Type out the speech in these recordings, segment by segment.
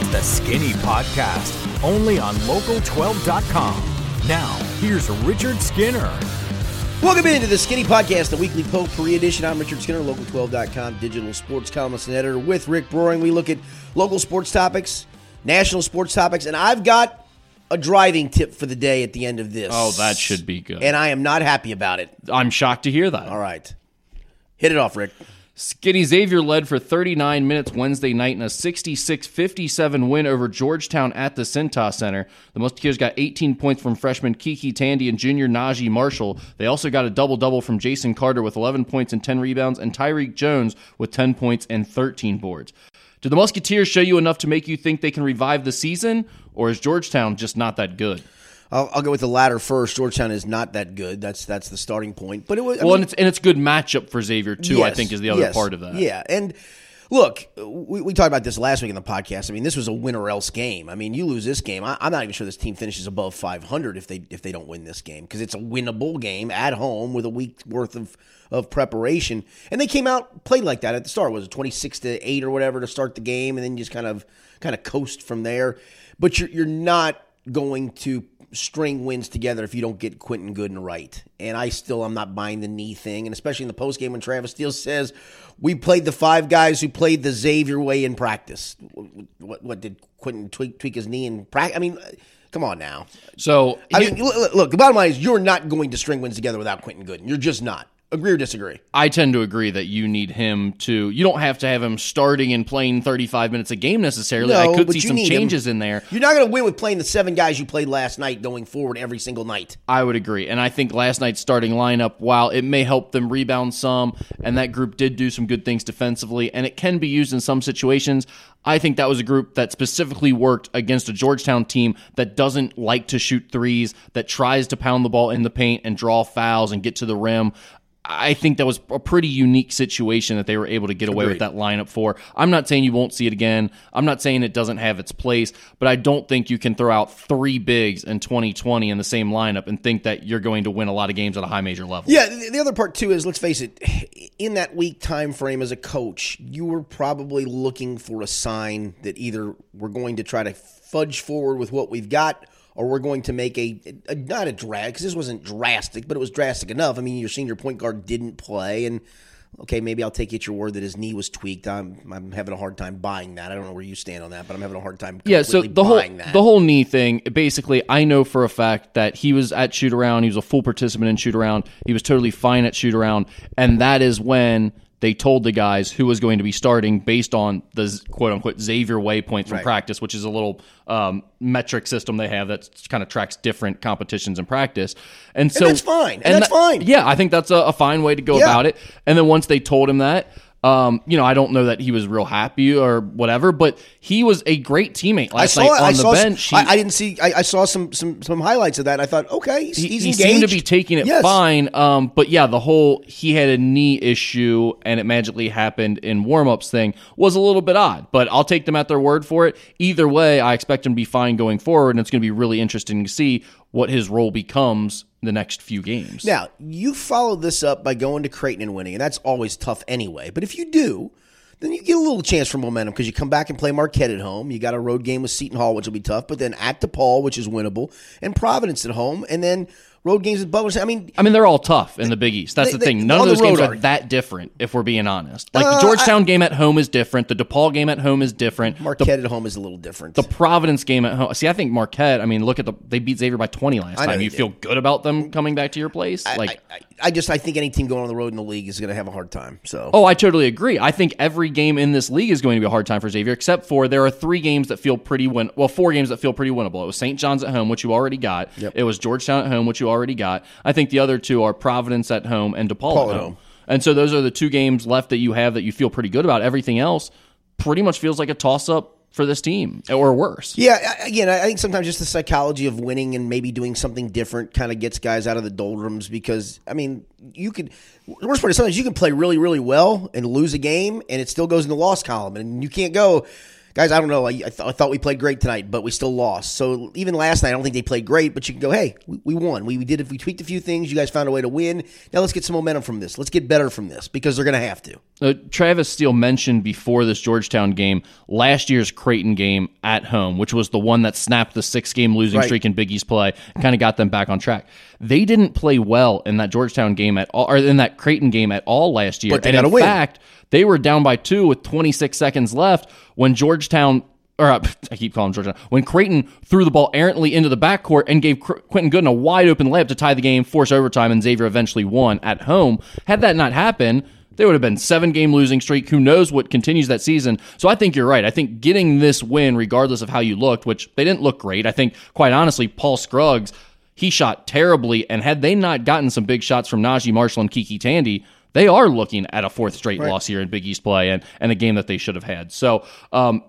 It's the Skinny Podcast, only on Local12.com. Now, here's Richard Skinner. Welcome into the Skinny Podcast, the weekly potpourri edition. I'm Richard Skinner, Local12.com digital sports columnist and editor. With Rick Broering, we look at local sports topics, national sports topics, and I've got a driving tip for the day at the end of this. Oh, that should be good. And I am not happy about it. I'm shocked to hear that. All right. Hit it off, Rick. Skinny Xavier led for 39 minutes Wednesday night in a 66-57 win over Georgetown at the Cintas Center. The Musketeers got 18 points from freshman Kiki Tandy and junior Najee Marshall. They also got a double-double from Jason Carter with 11 points and 10 rebounds and Tyreek Jones with 10 points and 13 boards. Did the Musketeers show you enough to make you think they can revive the season, or is Georgetown just not that good? I'll go with the latter first. Georgetown is not that good. That's the starting point. But it was it's good matchup for Xavier too. Yes, I think is the other part of that. Yeah, and look, we talked about this last week in the podcast. I mean, this was a win or else game. I mean, you lose this game, I'm not even sure this team finishes above 500 if they don't win this game, because it's a winnable game at home with a week's worth of preparation. And they came out, played like that at the start. Was it 26-8 or whatever to start the game, and then you just kind of coast from there. But you're not going to string wins together if you don't get Quentin Gooden right. And I'm not buying the knee thing, and especially in the postgame when Travis Steele says, we played the five guys who played the Xavier way in practice. What did Quentin tweak his knee in practice? I mean, come on now. So look, the bottom line is you're not going to string wins together without Quentin Gooden. You're just not. Agree or disagree? I tend to agree that you need him to. You don't have to have him starting and playing 35 minutes a game necessarily. No, I could see some changes in there. You're not going to win with playing the seven guys you played last night going forward every single night. I would agree. And I think last night's starting lineup, while it may help them rebound some, and that group did do some good things defensively, and it can be used in some situations, I think that was a group that specifically worked against a Georgetown team that doesn't like to shoot threes, that tries to pound the ball in the paint and draw fouls and get to the rim. I think that was a pretty unique situation that they were able to get away with that lineup for. I'm not saying you won't see it again. I'm not saying it doesn't have its place, but I don't think you can throw out three bigs in 2020 in the same lineup and think that you're going to win a lot of games at a high major level. Yeah, the other part, too, is, let's face it, in that week time frame as a coach, you were probably looking for a sign that either we're going to try to fudge forward with what we've got, or we're going to make a not a drag, because this wasn't drastic, but it was drastic enough. I mean, your senior point guard didn't play, and okay, maybe I'll take you at your word that his knee was tweaked. I'm having a hard time buying that. I don't know where you stand on that, but I'm having a hard time completely buying that. The whole knee thing, basically, I know for a fact that he was at shoot-around. He was a full participant in shoot-around. He was totally fine at shoot-around, and that is when they told the guys who was going to be starting based on the quote-unquote Xavier way points from practice, which is a little metric system they have that kind of tracks different competitions in practice. And so that's fine. And that's fine. Yeah, I think that's a fine way to go about it. And then once they told him that, I don't know that he was real happy or whatever, but he was a great teammate last night on the bench. I saw some highlights of that. And I thought, okay, he's engaged. He seemed to be taking it fine. But yeah, the whole he had a knee issue and it magically happened in warmups thing was a little bit odd. But I'll take them at their word for it. Either way, I expect him to be fine going forward, and it's going to be really interesting to see what his role becomes the next few games. Now, you follow this up by going to Creighton and winning, and that's always tough anyway. But if you do, then you get a little chance for momentum, because you come back and play Marquette at home. You got a road game with Seton Hall, which will be tough, but then at DePaul, which is winnable, and Providence at home, and then road games with Butler. I mean, they're all tough in the Big East. That's the thing. None of those games are that different, if we're being honest. Like, the Georgetown game at home is different. The DePaul game at home is different. Marquette at home is a little different. The Providence game at home. See, I think Marquette, they beat Xavier by 20 last time. You feel good about them coming back to your place? I think any team going on the road in the league is going to have a hard time. So. Oh, I totally agree. I think every game in this league is going to be a hard time for Xavier, except for there are four games that feel pretty winnable. It was St. John's at home, which you already got. Yep. It was Georgetown at home, which you already got. I think the other two are Providence at home and DePaul at home. And so those are the two games left that you have that you feel pretty good about. Everything else pretty much feels like a toss-up for this team, or worse. Yeah, again, I think sometimes just the psychology of winning and maybe doing something different kind of gets guys out of the doldrums, because, I mean, the worst part is sometimes you can play really, really well and lose a game, and it still goes in the loss column, and you can't go, guys, I don't know. I thought we played great tonight, but we still lost. So even last night, I don't think they played great, but you can go, hey, we won. We tweaked a few things. You guys found a way to win. Now let's get some momentum from this. Let's get better from this, because they're going to have to. Travis Steele mentioned before this Georgetown game, last year's Creighton game at home, which was the one that snapped the six-game losing streak in Big East play, kind of got them back on track. They didn't play well in that Georgetown game at all, or in that Creighton game at all last year. But they got a win. Fact, they were down by 2 with 26 seconds left when when Creighton threw the ball errantly into the backcourt and gave Quentin Gooden a wide open layup to tie the game, force overtime, and Xavier eventually won at home. Had that not happened, they would have been 7-game losing streak. Who knows what continues that season? So I think you're right. I think getting this win, regardless of how you looked, which they didn't look great. I think, quite honestly, Paul Scruggs, he shot terribly, and had they not gotten some big shots from Najee Marshall and Kiki Tandy, they are looking at a fourth straight loss here in Big East play, and a game that they should have had. So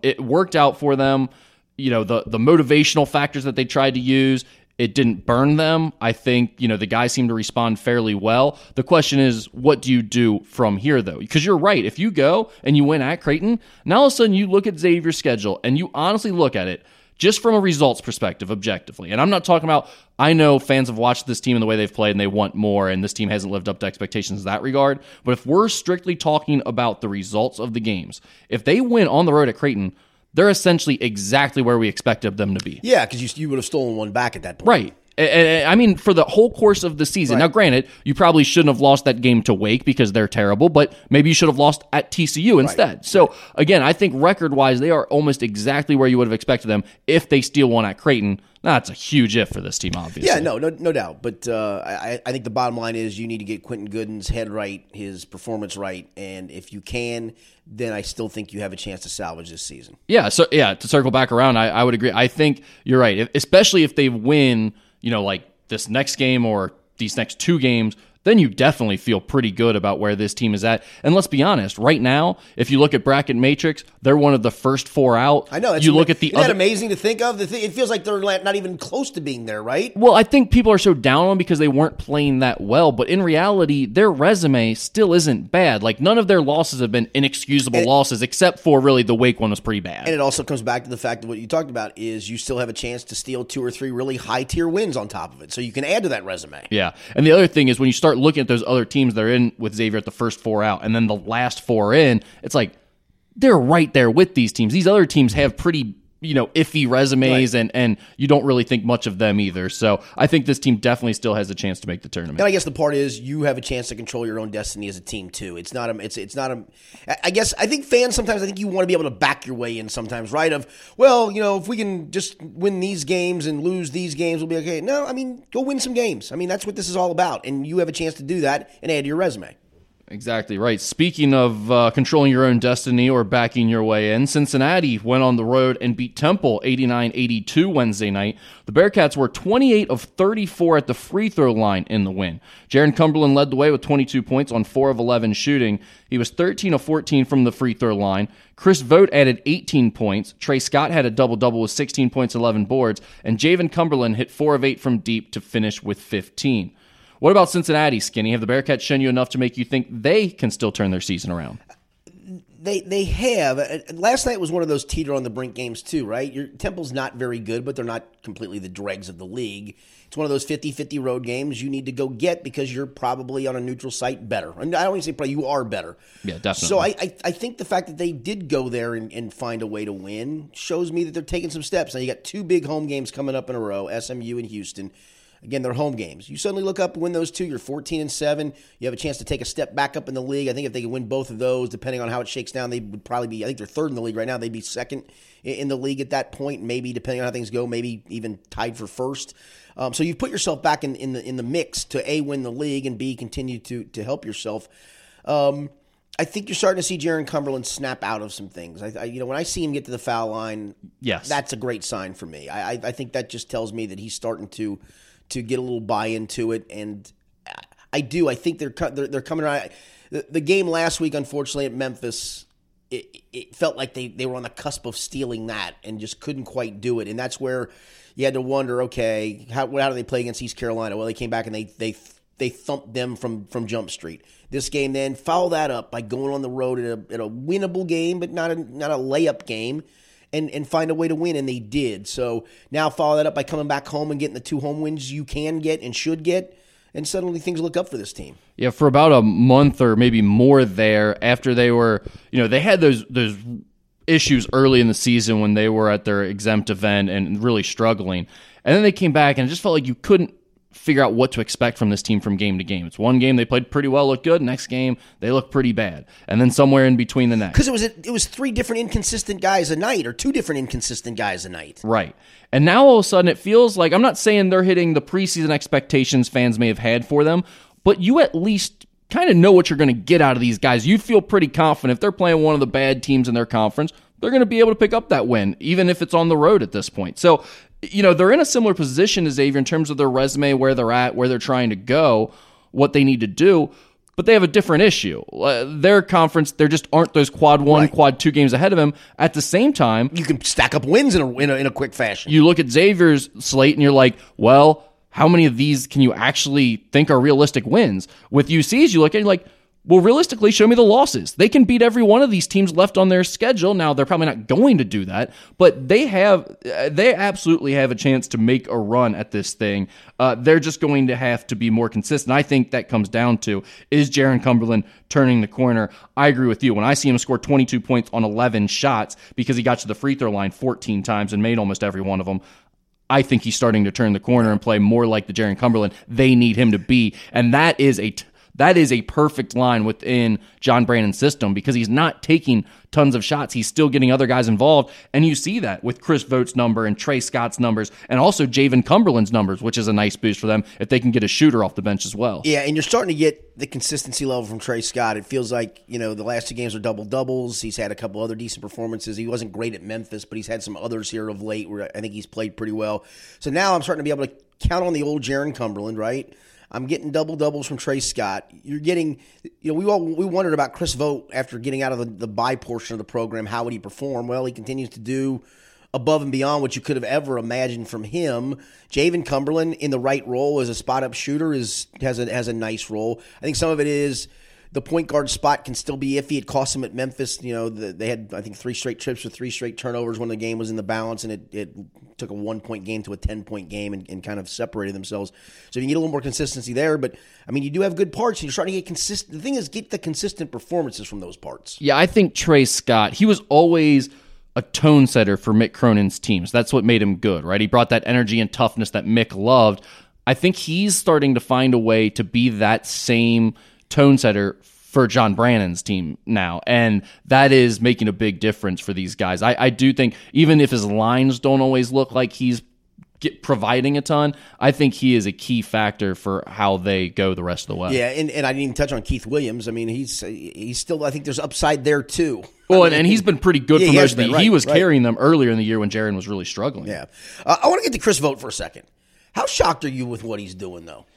it worked out for them. You know, the motivational factors that they tried to use, it didn't burn them. I think, you know, the guys seem to respond fairly well. The question is, what do you do from here, though? Because you're right. If you go and you win at Creighton, now all of a sudden you look at Xavier's schedule, and you honestly look at it just from a results perspective, objectively. And I'm not talking about, I know fans have watched this team and the way they've played and they want more, and this team hasn't lived up to expectations in that regard. But if we're strictly talking about the results of the games, if they win on the road at Creighton, they're essentially exactly where we expected them to be. Yeah, because you would have stolen one back at that point. Right. I mean, for the whole course of the season. Right. Now, granted, you probably shouldn't have lost that game to Wake because they're terrible, but maybe you should have lost at TCU instead. Right. So, again, I think record-wise, they are almost exactly where you would have expected them if they steal one at Creighton. Now, that's a huge if for this team, obviously. Yeah, no doubt. But I think the bottom line is you need to get Quentin Gooden's head right, his performance right, and if you can, then I still think you have a chance to salvage this season. Yeah, so to circle back around, I would agree. I think you're right, especially if they win, you know, like this next game or these next two games, then you definitely feel pretty good about where this team is at. And let's be honest, right now, if you look at bracket matrix, they're one of the first four out. I know. You look at the other. Isn't that amazing to think of? It feels like they're not even close to being there, right? Well, I think people are so down on because they weren't playing that well. But in reality, their resume still isn't bad. Like, none of their losses have been inexcusable losses, except for really the Wake one was pretty bad. And it also comes back to the fact that what you talked about is you still have a chance to steal 2 or 3 really high-tier wins on top of it. So you can add to that resume. Yeah. And the other thing is when you start looking at those other teams that are in with Xavier at the first 4 out and then the last 4 in, it's like they're right there with these teams. These other teams have pretty, you know, iffy resumes, and you don't really think much of them either. So I think this team definitely still has a chance to make the tournament. And I guess the part is you have a chance to control your own destiny as a team too. I think fans sometimes you want to be able to back your way in sometimes, right? Of, well, you know, if we can just win these games and lose these games, we'll be okay. No, I mean, go win some games. I mean, that's what this is all about, and you have a chance to do that and add to your resume. Exactly right. Speaking of controlling your own destiny or backing your way in, Cincinnati went on the road and beat Temple 89-82 Wednesday night. The Bearcats were 28 of 34 at the free throw line in the win. Jaron Cumberland led the way with 22 points on 4 of 11 shooting. He was 13 of 14 from the free throw line. Chris Vogt added 18 points. Trey Scott had a double-double with 16 points, 11 boards. And Jaron Cumberland hit 4 of 8 from deep to finish with 15. What about Cincinnati, Skinny? Have the Bearcats shown you enough to make you think they can still turn their season around? They have. Last night was one of those teeter-on-the-brink games too, right? Your Temple's not very good, but they're not completely the dregs of the league. It's one of those 50-50 road games you need to go get because you're probably on a neutral site better. I don't even say probably, you are better. Yeah, definitely. So I think the fact that they did go there and find a way to win shows me that they're taking some steps. Now, you got 2 big home games coming up in a row, SMU and Houston. Again, they're home games. You suddenly look up and win those 2, you're 14-7. You have a chance to take a step back up in the league. I think if they can win both of those, depending on how it shakes down, they would probably be, I think they're 3rd in the league right now. They'd be 2nd in the league at that point, maybe, depending on how things go, maybe even tied for 1st. So you've put yourself back in the mix to A, win the league, and B, continue to help yourself. I think you're starting to see Jaron Cumberland snap out of some things. When I see him get to the foul line, yes, that's a great sign for me. I think that just tells me that he's starting to get a little buy into it, and I think they're coming around. The game last week, unfortunately, at Memphis, it felt like they were on the cusp of stealing that and just couldn't quite do it, and that's where you had to wonder, okay, how do they play against East Carolina? Well, they came back and they thumped them from Jump Street. This game then, follow that up by going on the road at a winnable game, but not a layup game, and find a way to win, and they did. So now follow that up by coming back home and getting the two home wins you can get and should get, and suddenly things look up for this team. Yeah, for about a month or maybe more there, after they were, you know, they had those issues early in the season when they were at their exempt event and really struggling. And then they came back, and it just felt like you couldn't figure out what to expect from this team from game to game. It's one game they played pretty well, looked good. Next game, they look pretty bad. And then somewhere in between the next. Because it was three different inconsistent guys a night, or two different inconsistent guys a night. Right. And now all of a sudden it feels like, I'm not saying they're hitting the preseason expectations fans may have had for them, but you at least kind of know what you're going to get out of these guys. You feel pretty confident if they're playing one of the bad teams in their conference, they're going to be able to pick up that win, even if it's on the road at this point. So, you know, they're in a similar position to Xavier in terms of their resume, where they're at, where they're trying to go, what they need to do, but they have a different issue. Their conference, there just aren't those quad one, right, quad two games ahead of them. At the same time, you can stack up wins in a quick fashion. You look at Xavier's slate and you're like, well, how many of these can you actually think are realistic wins? With UCs, you look at it like, well, realistically, show me the losses. They can beat every one of these teams left on their schedule. Now, they're probably not going to do that, but they absolutely have a chance to make a run at this thing. They're just going to have to be more consistent. I think that comes down to, is Jaron Cumberland turning the corner? I agree with you. When I see him score 22 points on 11 shots because he got to the free throw line 14 times and made almost every one of them, I think he's starting to turn the corner and play more like the Jaron Cumberland they need him to be. And that is a perfect line within John Brannon's system, because he's not taking tons of shots. He's still getting other guys involved. And you see that with Chris Vogt's number and Trey Scott's numbers, and also Javen Cumberland's numbers, which is a nice boost for them if they can get a shooter off the bench as well. Yeah, and you're starting to get the consistency level from Trey Scott. It feels like, you know, the last two games are double-doubles. He's had a couple other decent performances. He wasn't great at Memphis, but he's had some others here of late where I think he's played pretty well. So now I'm starting to be able to count on the old Jaron Cumberland, right? I'm getting double-doubles from Trey Scott. You're getting, you know, we wondered about Chris Vogt after getting out of the bye portion of the program. How would he perform? Well, he continues to do above and beyond what you could have ever imagined from him. Javen Cumberland in the right role as a spot-up shooter has a nice role. I think some of it is the point guard spot can still be iffy. It cost him at Memphis. You know, they had, I think, three straight trips with three straight turnovers when the game was in the balance, and it took a one-point game to a 10-point game and kind of separated themselves. So you need a little more consistency there. But, I mean, you do have good parts, and you're starting to get consistent. The thing is, get the consistent performances from those parts. Yeah, I think Trey Scott, he was always a tone setter for Mick Cronin's teams. That's what made him good, right? He brought that energy and toughness that Mick loved. I think he's starting to find a way to be that same tone setter for John Brannon's team now, and that is making a big difference for these guys. I do think, even if his lines don't always look like he's providing a ton, I think he is a key factor for how they go the rest of the way. Yeah, and I didn't even touch on Keith Williams. I mean, he's still, I think there's upside there too. Well, and he's been pretty good for most of the year. He was carrying them earlier in the year when Jaron was really struggling. Yeah. I want to get to Chris Vogt for a second. How shocked are you with what he's doing, though?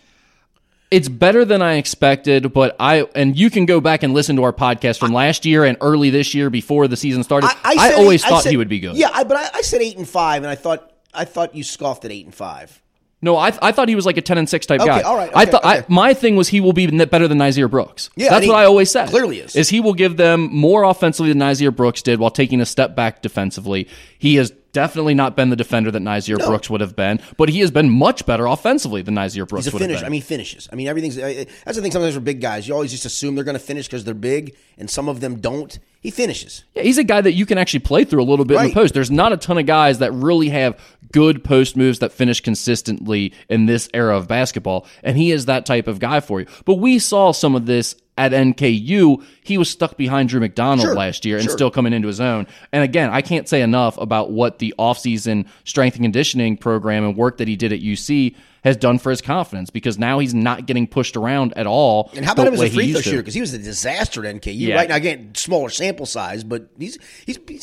It's better than I expected, but and you can go back and listen to our podcast from last year and early this year before the season started. I always thought he would be good. Yeah, but I said 8-5, and I thought you scoffed at 8-5. No, I thought he was like a 10-6 type guy. All right. Okay, my thing was he will be better than Nysier Brooks. Yeah, that's what I always said. Clearly is he will give them more offensively than Nysier Brooks did while taking a step back defensively. He has definitely not been the defender that Nysier Brooks would have been, but he has been much better offensively than Nysier Brooks would have been. He's a finisher. I mean, finishes. I mean, everything's. That's the thing sometimes for big guys. You always just assume they're going to finish because they're big, and some of them don't. He finishes. Yeah, he's a guy that you can actually play through a little bit in the post. There's not a ton of guys that really have good post moves that finish consistently in this era of basketball, and he is that type of guy for you. But we saw some of this at NKU. He was stuck behind Drew McDonald last year and still coming into his own. And again, I can't say enough about what the offseason strength and conditioning program and work that he did at UC has done for his confidence, because now he's not getting pushed around at all. And how about him as a free throw shooter? Because he was a disaster at NKU. Yeah. Right now, again, smaller sample size, but he's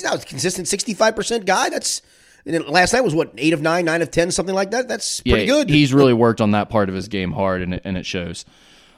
now a consistent 65% guy. That's, and then last night was, what, 8 of 9, 9 of 10, something like that? That's pretty good. He's really worked on that part of his game hard, and it shows.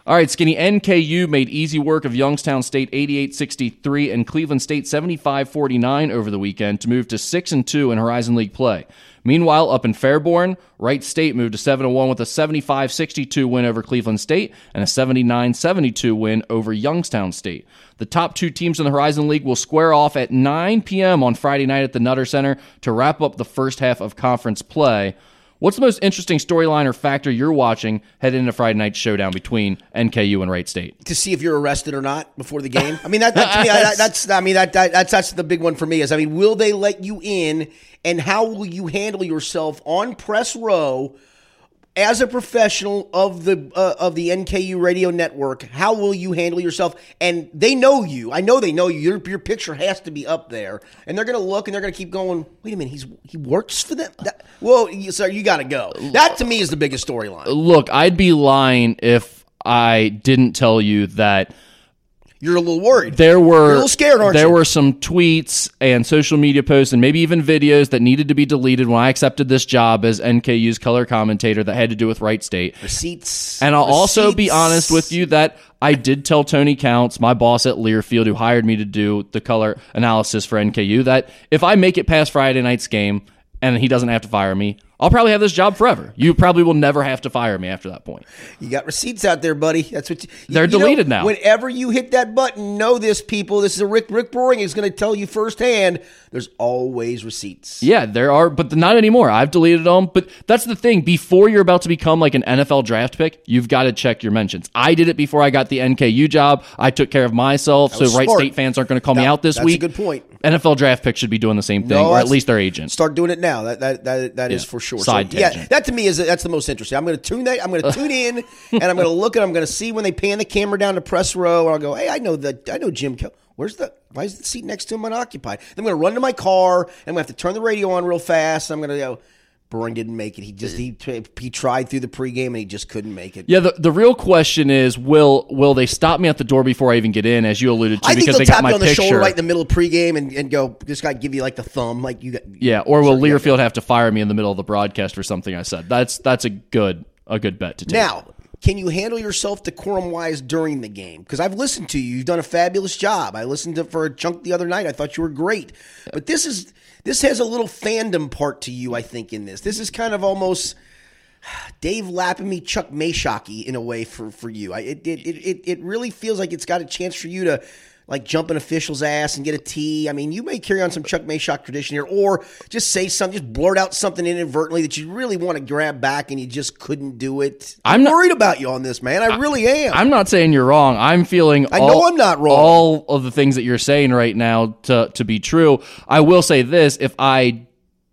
All right, Skinny, NKU made easy work of Youngstown State 88-63 and Cleveland State 75-49 over the weekend to move to 6-2 in Horizon League play. Meanwhile, up in Fairborn, Wright State moved to 7-1 with a 75-62 win over Cleveland State and a 79-72 win over Youngstown State. The top two teams in the Horizon League will square off at 9 p.m. on Friday night at the Nutter Center to wrap up the first half of conference play. What's the most interesting storyline or factor you're watching heading into Friday night's showdown between NKU and Wright State? To see if you're arrested or not before the game. I mean, that's the big one for me. Is, I mean, will they let you in, and how will you handle yourself on press row as a professional of the NKU radio network? How will you handle yourself? And they know you. I know they know you. Your picture has to be up there, and they're going to look and they're going to keep going. Wait a minute, he works for them. Well, sir, you got to go. That to me is the biggest storyline. Look, I'd be lying if I didn't tell you that. You're a little worried. You're a little scared, aren't you? There were some tweets and social media posts and maybe even videos that needed to be deleted when I accepted this job as NKU's color commentator that had to do with Wright State. Receipts. And I'll also be honest with you that I did tell Tony Counts, my boss at Learfield, who hired me to do the color analysis for NKU, that if I make it past Friday night's game and he doesn't have to fire me, I'll probably have this job forever. You probably will never have to fire me after that point. You got receipts out there, buddy. That's what they're deleted now. Whenever you hit that button, know this, people. This is Rick Broering is going to tell you firsthand. There's always receipts. Yeah, there are, but not anymore. I've deleted them. But that's the thing. Before you're about to become like an NFL draft pick, you've got to check your mentions. I did it before I got the NKU job. I took care of myself, so Wright State fans aren't going to call me out this week. That's a good point. NFL draft picks should be doing the same thing, or at least their agents. Start doing it now. That is for sure. Side tangent. Yeah, that to me that's the most interesting. I'm going to tune in, and I'm going to look and I'm going to see when they pan the camera down to press row. And I'll go, hey, I know Jim. Why is the seat next to him unoccupied? Then I'm going to run to my car. And I'm going to have to turn the radio on real fast. And I'm going to go, Broering didn't make it. He tried through the pregame and he just couldn't make it. Yeah, the real question is, will they stop me at the door before I even get in? As you alluded to, I think because they'll tap me on the shoulder right in the middle of pregame and go, this guy give you like the thumb, like you got. Yeah, or will Learfield have to fire me in the middle of the broadcast for something I said? That's a good bet to take. Now, can you handle yourself decorum-wise during the game? Because I've listened to you. You've done a fabulous job. I listened to for a chunk the other night. I thought you were great, but this has a little fandom part to you, I think, in this. This is kind of almost Dave Laphamy, Chuck Meshocky in a way for you. It really feels like it's got a chance for you to like jump an official's ass and get a T. I mean, you may carry on some Chuck Meshock tradition here, or just say something, just blurt out something inadvertently that you really want to grab back and you just couldn't do it. I'm worried about you on this, man. I really am. I'm not saying you're wrong. I'm feeling I'm not wrong. All of the things that you're saying right now to be true. I will say this, if I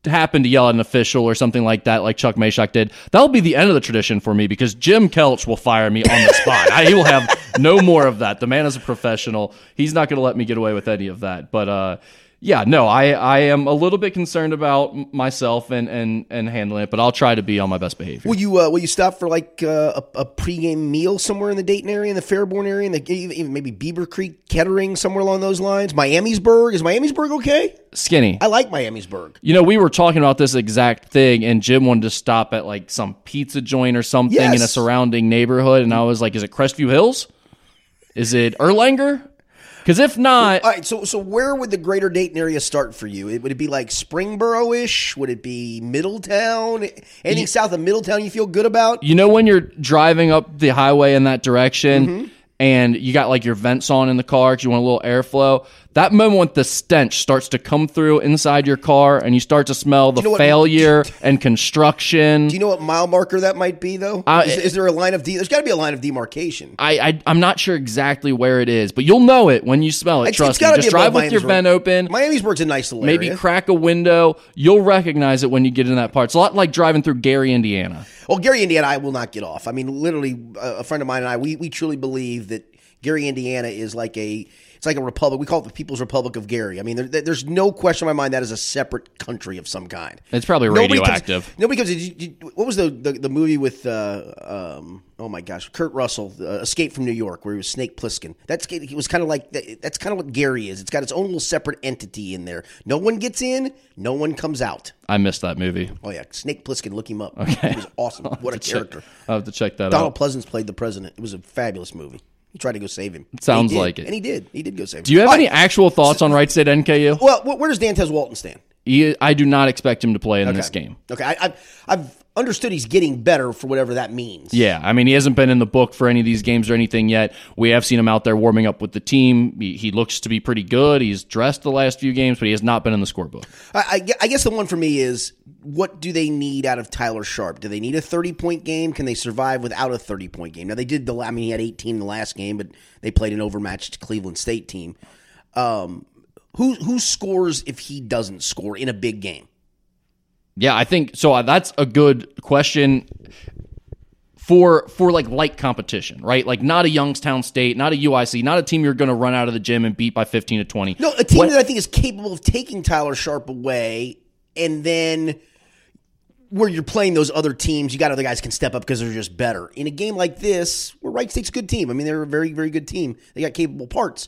happen to yell at an official or something like that, like Chuck Meshock did, that'll be the end of the tradition for me, because Jim Kelch will fire me on the spot. He will have no more of that. The man is a professional. He's not going to let me get away with any of that. But I am a little bit concerned about myself and handling it, but I'll try to be on my best behavior. Will you stop for like a pregame meal somewhere in the Dayton area, in the Fairborn area, in even maybe Beaver Creek, Kettering, somewhere along those lines? Miamisburg. Is Miamisburg okay? Skinny, I like Miamisburg. You know, we were talking about this exact thing, and Jim wanted to stop at like some pizza joint or something in a surrounding neighborhood, and I was like, is it Crestview Hills? Is it Erlanger? Because if not... All right, so where would the greater Dayton area start for you? Would it be like Springboro-ish? Would it be Middletown? Anything south of Middletown you feel good about? You know when you're driving up the highway in that direction and you got like your vents on in the car because you want a little airflow? That moment the stench starts to come through inside your car and you start to smell the failure and construction. Do you know what mile marker that might be, though? Is there a line of... There's got to be a line of demarcation. I'm not sure exactly where it is, but you'll know it when you smell it. Trust me. Just drive with your vent open. Miamisburg's a nice little area. Maybe crack a window. You'll recognize it when you get in that part. It's a lot like driving through Gary, Indiana. Well, Gary, Indiana, I will not get off. I mean, literally, a friend of mine and I, we truly believe that Gary, Indiana is like a... It's like a republic. We call it the People's Republic of Gary. I mean, there's no question in my mind that is a separate country of some kind. It's probably radioactive. Nobody comes. What was the movie with? Oh my gosh, Kurt Russell, Escape from New York, where he was Snake Plissken. It was kind of like that's kind of what Gary is. It's got its own little separate entity in there. No one gets in, no one comes out. I missed that movie. Oh yeah, Snake Plissken, look him up. Okay. He was awesome. What a character. I'll have to check that out. Donald Pleasance played the president. It was a fabulous movie. He tried to go save him. Sounds like it. And he did. He did go save him. Do you have any actual thoughts on Wright State NKU? Well, where does Dantes Walton stand? I do not expect him to play in this game. Okay. I've understood he's getting better for whatever that means. Yeah. I mean, he hasn't been in the book for any of these games or anything yet. We have seen him out there warming up with the team. He looks to be pretty good. He's dressed the last few games, but he has not been in the scorebook. I guess the one for me is, what do they need out of Tyler Sharp? Do they need a 30-point game? Can they survive without a 30-point game? Now, they did he had 18 in the last game, but they played an overmatched Cleveland State team. Who scores if he doesn't score in a big game? Yeah, I think so. That's a good question for like light competition, right? Like not a Youngstown State, not a UIC, not a team you're going to run out of the gym and beat by 15 to 20. No, a team that I think is capable of taking Tyler Sharp away, and then where you're playing those other teams, you got other guys can step up because they're just better. In a game like this, where Wright State's a good team, I mean, they're a very, very good team. They got capable parts.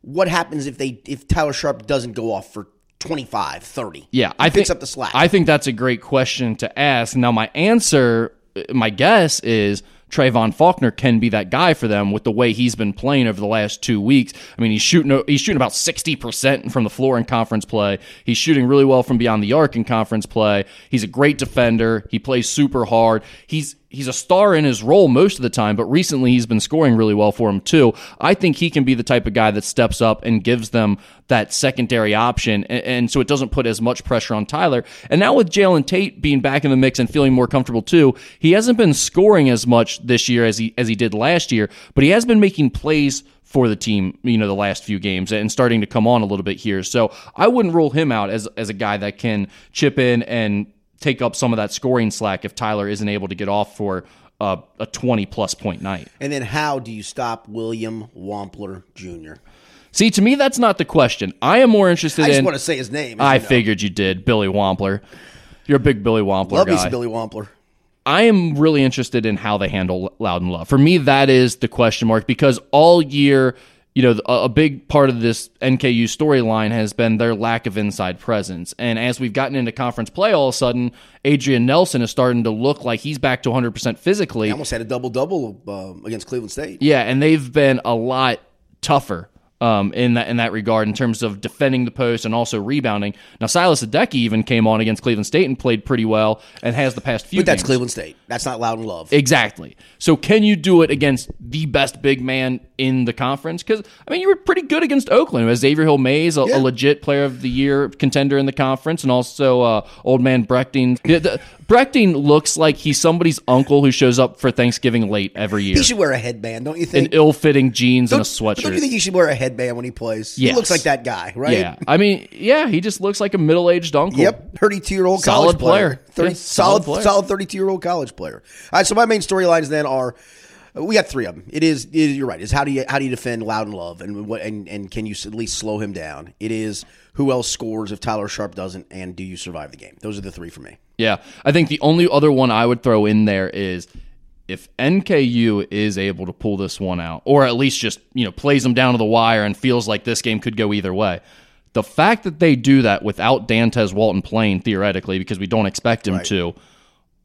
What happens if Tyler Sharp doesn't go off for 25, 30? Yeah, I think picks up the slack. I think that's a great question to ask. Now, my guess is Trayvon Faulkner can be that guy for them with the way he's been playing over the last 2 weeks. I mean, he's shooting about 60% from the floor in conference play. He's shooting really well from beyond the arc in conference play. He's a great defender. He plays super hard. He's a star in his role most of the time, but recently he's been scoring really well for him too. I think he can be the type of guy that steps up and gives them that secondary option, and so it doesn't put as much pressure on Tyler. And now with Jalen Tate being back in the mix and feeling more comfortable too, he hasn't been scoring as much this year as he did last year, but he has been making plays for the team, the last few games and starting to come on a little bit here. So I wouldn't rule him out as a guy that can chip in and take up some of that scoring slack if Tyler isn't able to get off for a 20-plus point night. And then how do you stop William Wampler Jr.? See, to me, that's not the question. I am more interested I just want to say his name. I figured you did, Billy Wampler. You're a big Billy Wampler guy. Love me Billy Wampler. I am really interested in how they handle Loudon Love. For me, that is the question mark, because all year, a big part of this NKU storyline has been their lack of inside presence. And as we've gotten into conference play, all of a sudden, Adrian Nelson is starting to look like he's back to 100% physically. He almost had a double-double against Cleveland State. Yeah, and they've been a lot tougher in that regard in terms of defending the post and also rebounding. Now, Silas Adeki even came on against Cleveland State and played pretty well and has the past few games. But that's Cleveland State. That's not Loudon Love. Exactly. So can you do it against the best big man in the conference? Because, I mean, you were pretty good against Oakland. It was Xavier Hill-Mays, a legit player of the year contender in the conference, and also old man Brechting. Brechting looks like he's somebody's uncle who shows up for Thanksgiving late every year. He should wear a headband, don't you think? And ill-fitting jeans and a sweatshirt. Don't you think he should wear a headband when he plays? Yes. He looks like that guy, right? Yeah. I mean, yeah, he just looks like a middle-aged uncle. Yep, 32-year-old college player. Solid 32-year-old college player. All right, so my main storylines then are, we got three of them. It is you're right. It's how do you defend Loudon Love, and what and can you at least slow him down? It is who else scores if Tyler Sharp doesn't, and do you survive the game? Those are the three for me. Yeah, I think the only other one I would throw in there is, if NKU is able to pull this one out, or at least just plays them down to the wire and feels like this game could go either way, the fact that they do that without Dantes Walton playing theoretically, because we don't expect him to,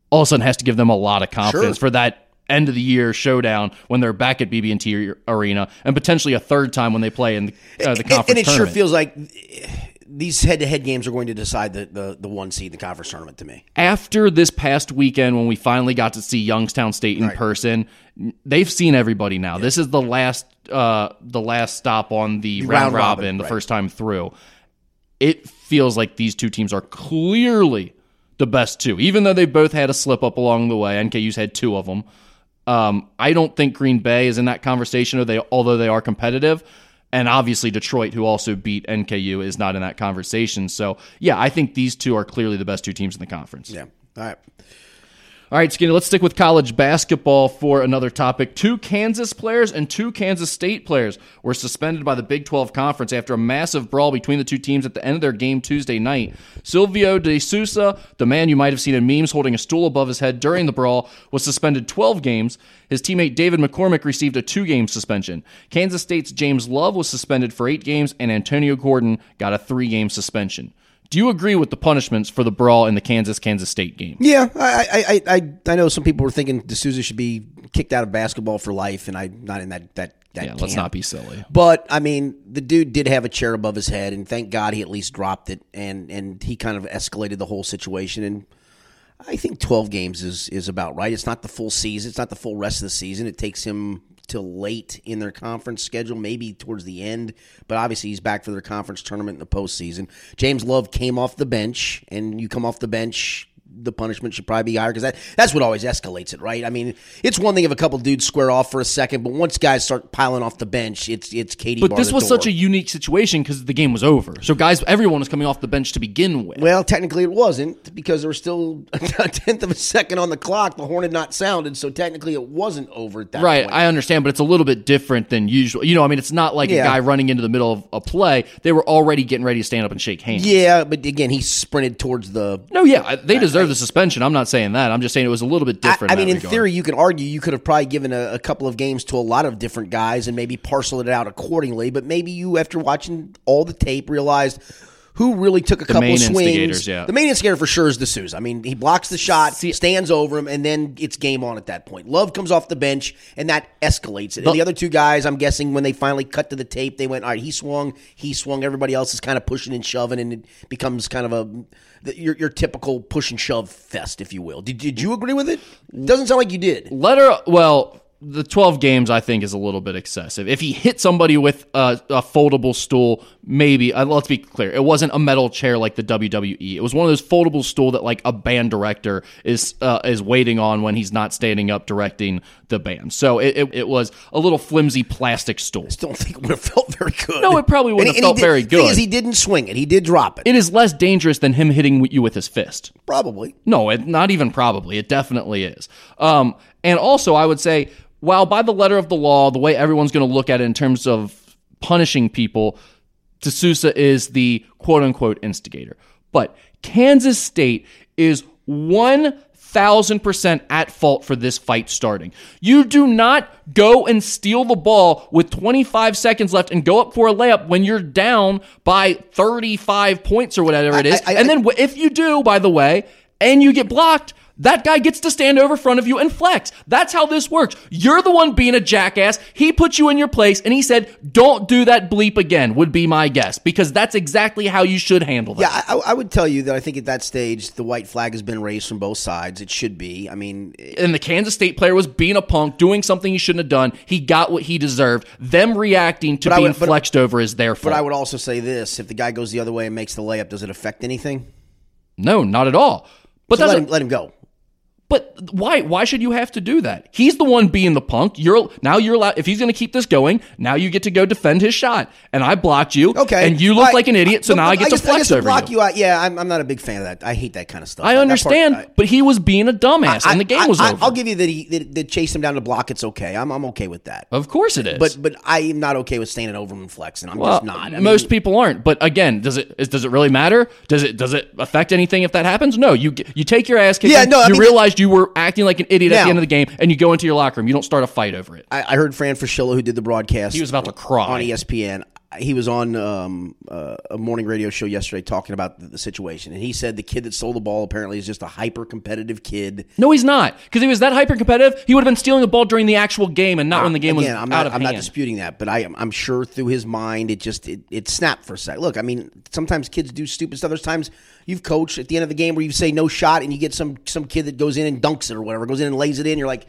all of a sudden has to give them a lot of confidence for that end of the year showdown when they're back at BB&T Arena, and potentially a third time when they play in the conference tournament. And it sure feels like these head-to-head games are going to decide the one seed in the conference tournament to me. After this past weekend, when we finally got to see Youngstown State in person, they've seen everybody now. Yeah. This is the last stop on the round robin, the first time through. It feels like these two teams are clearly the best two, even though they both had a slip-up along the way. NKU's had two of them. I don't think Green Bay is in that conversation, although they are competitive. And obviously Detroit, who also beat NKU, is not in that conversation. So, yeah, I think these two are clearly the best two teams in the conference. Yeah. All right. All right, Skinner, let's stick with college basketball for another topic. Two Kansas players and two Kansas State players were suspended by the Big 12 Conference after a massive brawl between the two teams at the end of their game Tuesday night. Silvio De Sousa, the man you might have seen in memes holding a stool above his head during the brawl, was suspended 12 games. His teammate David McCormick received a 2-game suspension. Kansas State's James Love was suspended for 8 games, and Antonio Gordon got a 3-game suspension. Do you agree with the punishments for the brawl in the Kansas State game? Yeah, I know some people were thinking D'Souza should be kicked out of basketball for life, and I'm not in that camp. Let's not be silly. But, I mean, the dude did have a chair above his head, and thank God he at least dropped it, and he kind of escalated the whole situation. And I think 12 games is about right. It's not the full season. It's not the full rest of the season. It takes him till late in their conference schedule, maybe towards the end, but obviously he's back for their conference tournament in the postseason. James Love came off the bench, and you come off the bench, the punishment should probably be higher because that's what always escalates it, right? I mean, it's one thing if a couple dudes square off for a second, but once guys start piling off the bench, it's Katie But bar this was door. Such a unique situation because the game was over. So guys, everyone was coming off the bench to begin with. Well, technically it wasn't because there was still a tenth of a second on the clock. The horn had not sounded, so technically it wasn't over at that point. Right, I understand, but it's a little bit different than usual. You know, I mean, it's not like a guy running into the middle of a play. They were already getting ready to stand up and shake hands. Yeah, but again, he sprinted towards the... No, yeah, they deserve the suspension. I'm not saying that. I'm just saying it was a little bit different. I mean, in theory, you can argue you could have probably given a couple of games to a lot of different guys and maybe parceled it out accordingly, but maybe you, after watching all the tape, realized who really took a couple of swings. Yeah. The main instigator for sure is D'Souza. I mean, he blocks the shot, stands over him, and then it's game on at that point. Love comes off the bench, and that escalates it. And the other two guys, I'm guessing when they finally cut to the tape, they went, all right, he swung. Everybody else is kind of pushing and shoving, and it becomes kind of your typical push and shove fest, if you will. Did you agree with it? Doesn't sound like you did. The 12 games, I think, is a little bit excessive. If he hit somebody with a foldable stool, maybe. Let's be clear. It wasn't a metal chair like the WWE. It was one of those foldable stool that like a band director is waiting on when he's not standing up directing the band. So it was a little flimsy plastic stool. I still don't think it would have felt very good. No, it probably wouldn't have felt very good. The thing is, he didn't swing it. He did drop it. It is less dangerous than him hitting you with his fist. Probably. No, not even probably. It definitely is. And also, I would say... While by the letter of the law, the way everyone's going to look at it in terms of punishing people, D'Souza is the quote-unquote instigator. But Kansas State is 1,000% at fault for this fight starting. You do not go and steal the ball with 25 seconds left and go up for a layup when you're down by 35 points or whatever it is. Then if you do, by the way, and you get blocked, that guy gets to stand over front of you and flex. That's how this works. You're the one being a jackass. He put you in your place, and he said, don't do that bleep again, would be my guess, because that's exactly how you should handle that. Yeah, I would tell you that I think at that stage, the white flag has been raised from both sides. It should be. I mean... And the Kansas State player was being a punk, doing something he shouldn't have done. He got what he deserved. Them reacting to being flexed over is their fault. But I would also say this, if the guy goes the other way and makes the layup, does it affect anything? No, not at all. But so let him go. But why should you have to do that? He's the one being the punk. You're allowed. If he's going to keep this going, now you get to go defend his shot. And I blocked you. Okay. And you look like an idiot. So now I get to flex over block you. Out. Yeah, I'm not a big fan of that. I hate that kind of stuff. I understand, but he was being a dumbass, and the game was over. I'll give you that. That chased him down to block. It's okay. I'm okay with that. Of course it is. But I am not okay with standing over him and flexing. I'm just not. Most people aren't. But again, does it really matter? Does it affect anything if that happens? No. You take your ass kicked. Yeah. No. You realize you were acting like an idiot at the end of the game, and you go into your locker room. You don't start a fight over it. I heard Fran Fraschilla, who did the broadcast. He was about to cry. On ESPN. He was on a morning radio show yesterday talking about the situation, and he said the kid that stole the ball apparently is just a hyper-competitive kid. No, he's not, because if he was that hyper-competitive, he would have been stealing the ball during the actual game and not when the game was out of hand. I'm not disputing that, but I'm sure through his mind it snapped for a sec. Look, I mean, sometimes kids do stupid stuff. There's times you've coached at the end of the game where you say no shot, and you get some kid that goes in and dunks it or whatever, goes in and lays it in. You're like,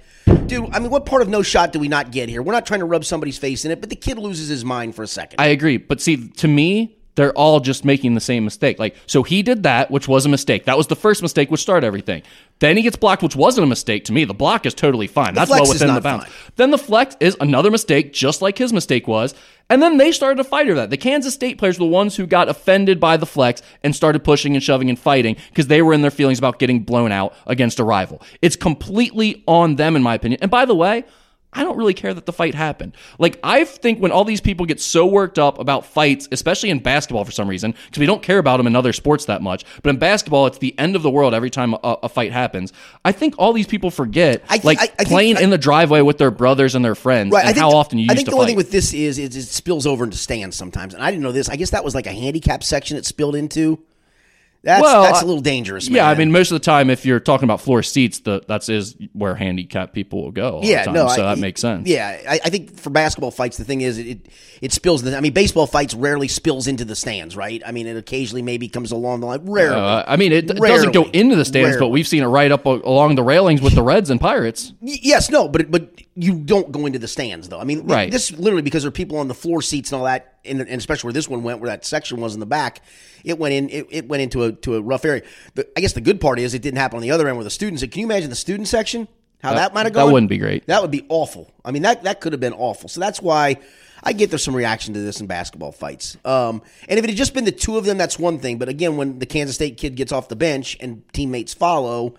dude, I mean, what part of no shot do we not get here? We're not trying to rub somebody's face in it, but the kid loses his mind for a second. I agree, but see, to me, they're all just making the same mistake. Like, so he did that, which was a mistake. That was the first mistake, which started everything. Then he gets blocked, which wasn't a mistake to me. The block is totally fine. That's well within the bounds. Then the flex is another mistake, just like his mistake was. And then they started to fight over that. The Kansas State players were the ones who got offended by the flex and started pushing and shoving and fighting because they were in their feelings about getting blown out against a rival. It's completely on them, in my opinion. And by the way, I don't really care that the fight happened. Like, I think when all these people get so worked up about fights, especially in basketball for some reason, because we don't care about them in other sports that much, but in basketball, it's the end of the world every time a fight happens. I think all these people forget, playing in the driveway with their brothers and their friends, right, and how often you used to fight. I think the only thing with this is it spills over into stands sometimes, and I didn't know this. I guess that was like a handicap section it spilled into. That's a little dangerous, man. Yeah, I mean, most of the time, if you're talking about floor seats, that's where handicapped people will go all the time, so that makes sense. Yeah, I think for basketball fights, the thing is, it spills. Baseball fights rarely spills into the stands, right? I mean, it occasionally maybe comes along the line. Rarely. It doesn't go into the stands, but we've seen it right up along the railings with the Reds and Pirates. But you don't go into the stands, though. I mean, right. This literally because there are people on the floor seats and all that. And especially where this one went, where that section was in the back, it went into a rough area. But I guess the good part is it didn't happen on the other end where the students. Can you imagine the student section? How that might have gone? That wouldn't be great. That would be awful. I mean, that could have been awful. So that's why I get there's some reaction to this in basketball fights. And if it had just been the two of them, that's one thing. But again, when the Kansas State kid gets off the bench and teammates follow,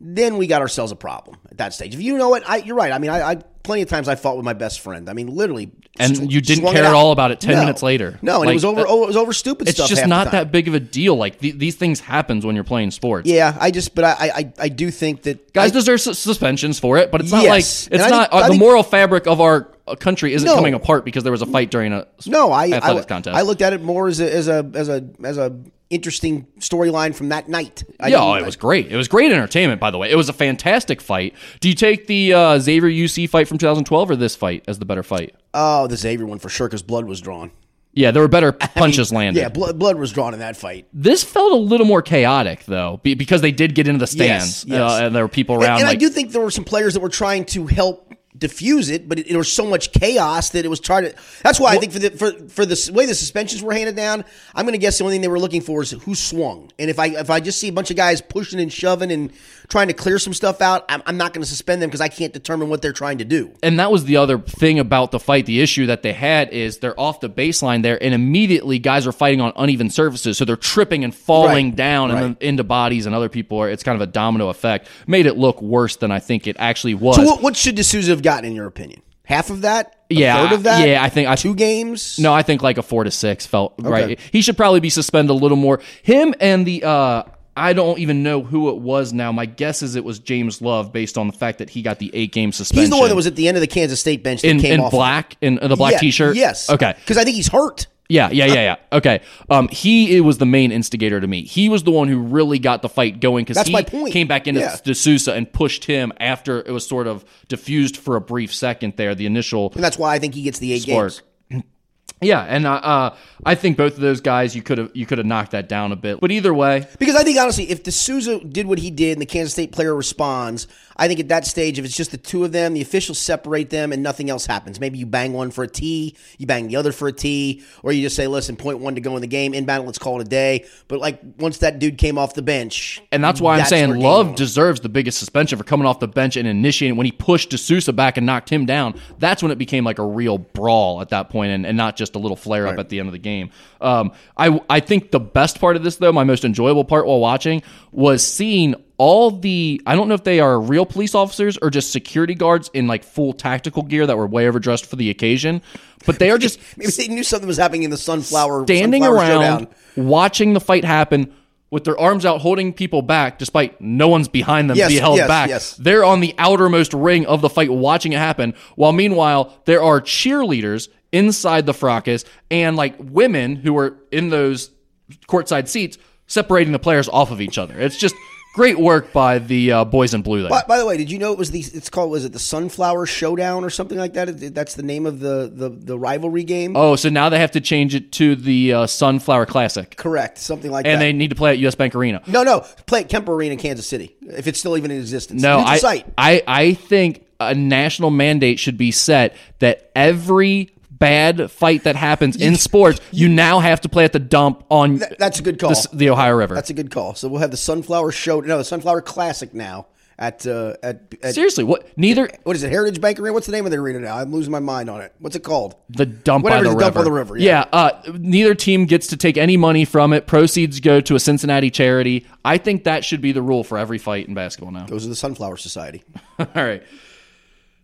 then we got ourselves a problem at that stage. If you know it, you're right. I mean, I plenty of times I fought with my best friend. I mean, literally. And you didn't care at all about it 10 minutes later. No, and it was over. It was over stupid stuff. It's just not that big of a deal. Like these things happens when you're playing sports. Yeah, I do think that guys deserve suspensions for it. But it's not like it's not the moral fabric of our country isn't coming apart because there was a fight during a athletic contest. I looked at it more as a interesting storyline from that night. It was great. It was great entertainment, by the way. It was a fantastic fight. Do you take the Xavier UC fight from 2012 or this fight as the better fight? Oh, the Xavier one for sure, because blood was drawn. Yeah, there were better punches landed. Yeah, blood was drawn in that fight. This felt a little more chaotic, though, because they did get into the stands. Yes. And there were people around. And I do think there were some players that were trying to help diffuse it, but it was so much chaos that it was trying to. That's why I think for the way the suspensions were handed down, I'm going to guess the only thing they were looking for is who swung. And if I just see a bunch of guys pushing and shoving and trying to clear some stuff out, I'm not going to suspend them because I can't determine what they're trying to do. And that was the other thing about the fight. The issue that they had is they're off the baseline there, and immediately guys are fighting on uneven surfaces, so they're tripping and falling down and then into bodies and other people. It's kind of a domino effect. Made it look worse than I think it actually was. So what should D'Souza have gotten in your opinion? Half of that? A third of that? Yeah, I think two games. No, I think like a 4 to 6 felt right. He should probably be suspended a little more. Him and the I don't even know who it was now. My guess is it was James Love based on the fact that he got the 8-game suspension. He's the one that was at the end of the Kansas State bench that came off black in the black t-shirt. Yes. Okay. Because I think he's hurt. Yeah. Okay. He was the main instigator to me. He was the one who really got the fight going because he came back into D'Souza and pushed him after it was sort of diffused for a brief second there, the initial. And that's why I think he gets the 8 games. Yeah, and I think both of those guys, you could have knocked that down a bit. But either way. Because I think, honestly, if D'Souza did what he did and the Kansas State player responds, I think at that stage, if it's just the two of them, the officials separate them and nothing else happens. Maybe you bang one for a tee, you bang the other for a tee, or you just say, listen, 0.1 to go in the game, inbound, let's call it a day. But, like, once that dude came off the bench. And that's why I'm saying Love deserves the biggest suspension for coming off the bench and initiating. When he pushed D'Souza back and knocked him down, that's when it became like a real brawl at that point and not just a little flare-up at the end of the game. I think the best part of this, though, my most enjoyable part while watching, was seeing all the, I don't know if they are real police officers or just security guards in like full tactical gear that were way overdressed for the occasion, but they are just maybe they knew something was happening in the Sunflower standing around showdown, watching the fight happen with their arms out, holding people back, despite no one's behind them being held back. Yes. They're on the outermost ring of the fight, watching it happen. While meanwhile, there are cheerleaders inside the fracas, and like women who were in those courtside seats separating the players off of each other. It's just great work by the boys in blue there. By the way, did you know it was it's called the Sunflower Showdown or something like that? That's the name of the rivalry game. Oh, so now they have to change it to the Sunflower Classic. Correct, something like that. And they need to play at US Bank Arena. No, play at Kemper Arena in Kansas City if it's still even in existence. No, I think a national mandate should be set that every bad fight that happens in sports, you now have to play at the dump on that's a good call. The Ohio River. That's a good call. So we'll have the Sunflower Show. No, the Sunflower Classic now at seriously, what? Neither. What is it? Heritage Bank Arena? What's the name of the arena now? I'm losing my mind on it. What's it called? The dump by the river. Dump by the river. Yeah. Neither team gets to take any money from it. Proceeds go to a Cincinnati charity. I think that should be the rule for every fight in basketball now. Goes to the Sunflower Society. All right.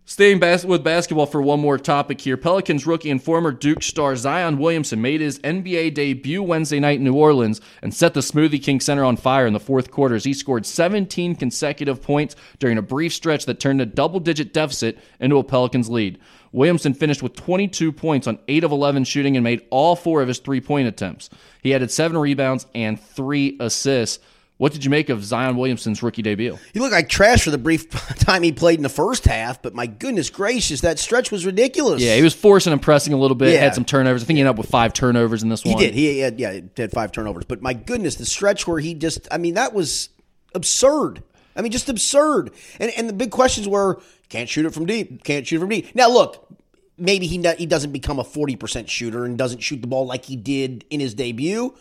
Staying with basketball for one more topic here. Pelicans rookie and former Duke star Zion Williamson made his NBA debut Wednesday night in New Orleans and set the Smoothie King Center on fire in the fourth quarter as he scored 17 consecutive points during a brief stretch that turned a double-digit deficit into a Pelicans lead. Williamson finished with 22 points on 8 of 11 shooting and made all 4 of his three-point attempts. He added 7 rebounds and 3 assists. What did you make of Zion Williamson's rookie debut? He looked like trash for the brief time he played in the first half, but my goodness gracious, that stretch was ridiculous. Yeah, he was forcing and pressing a little bit, had some turnovers. I think he ended up with 5 turnovers in this one. He did. He had 5 turnovers. But my goodness, the stretch where he just, I mean, that was absurd. I mean, just absurd. And the big questions were, can't shoot it from deep. Now, look. Maybe he doesn't become a 40% shooter and doesn't shoot the ball like he did in his debut.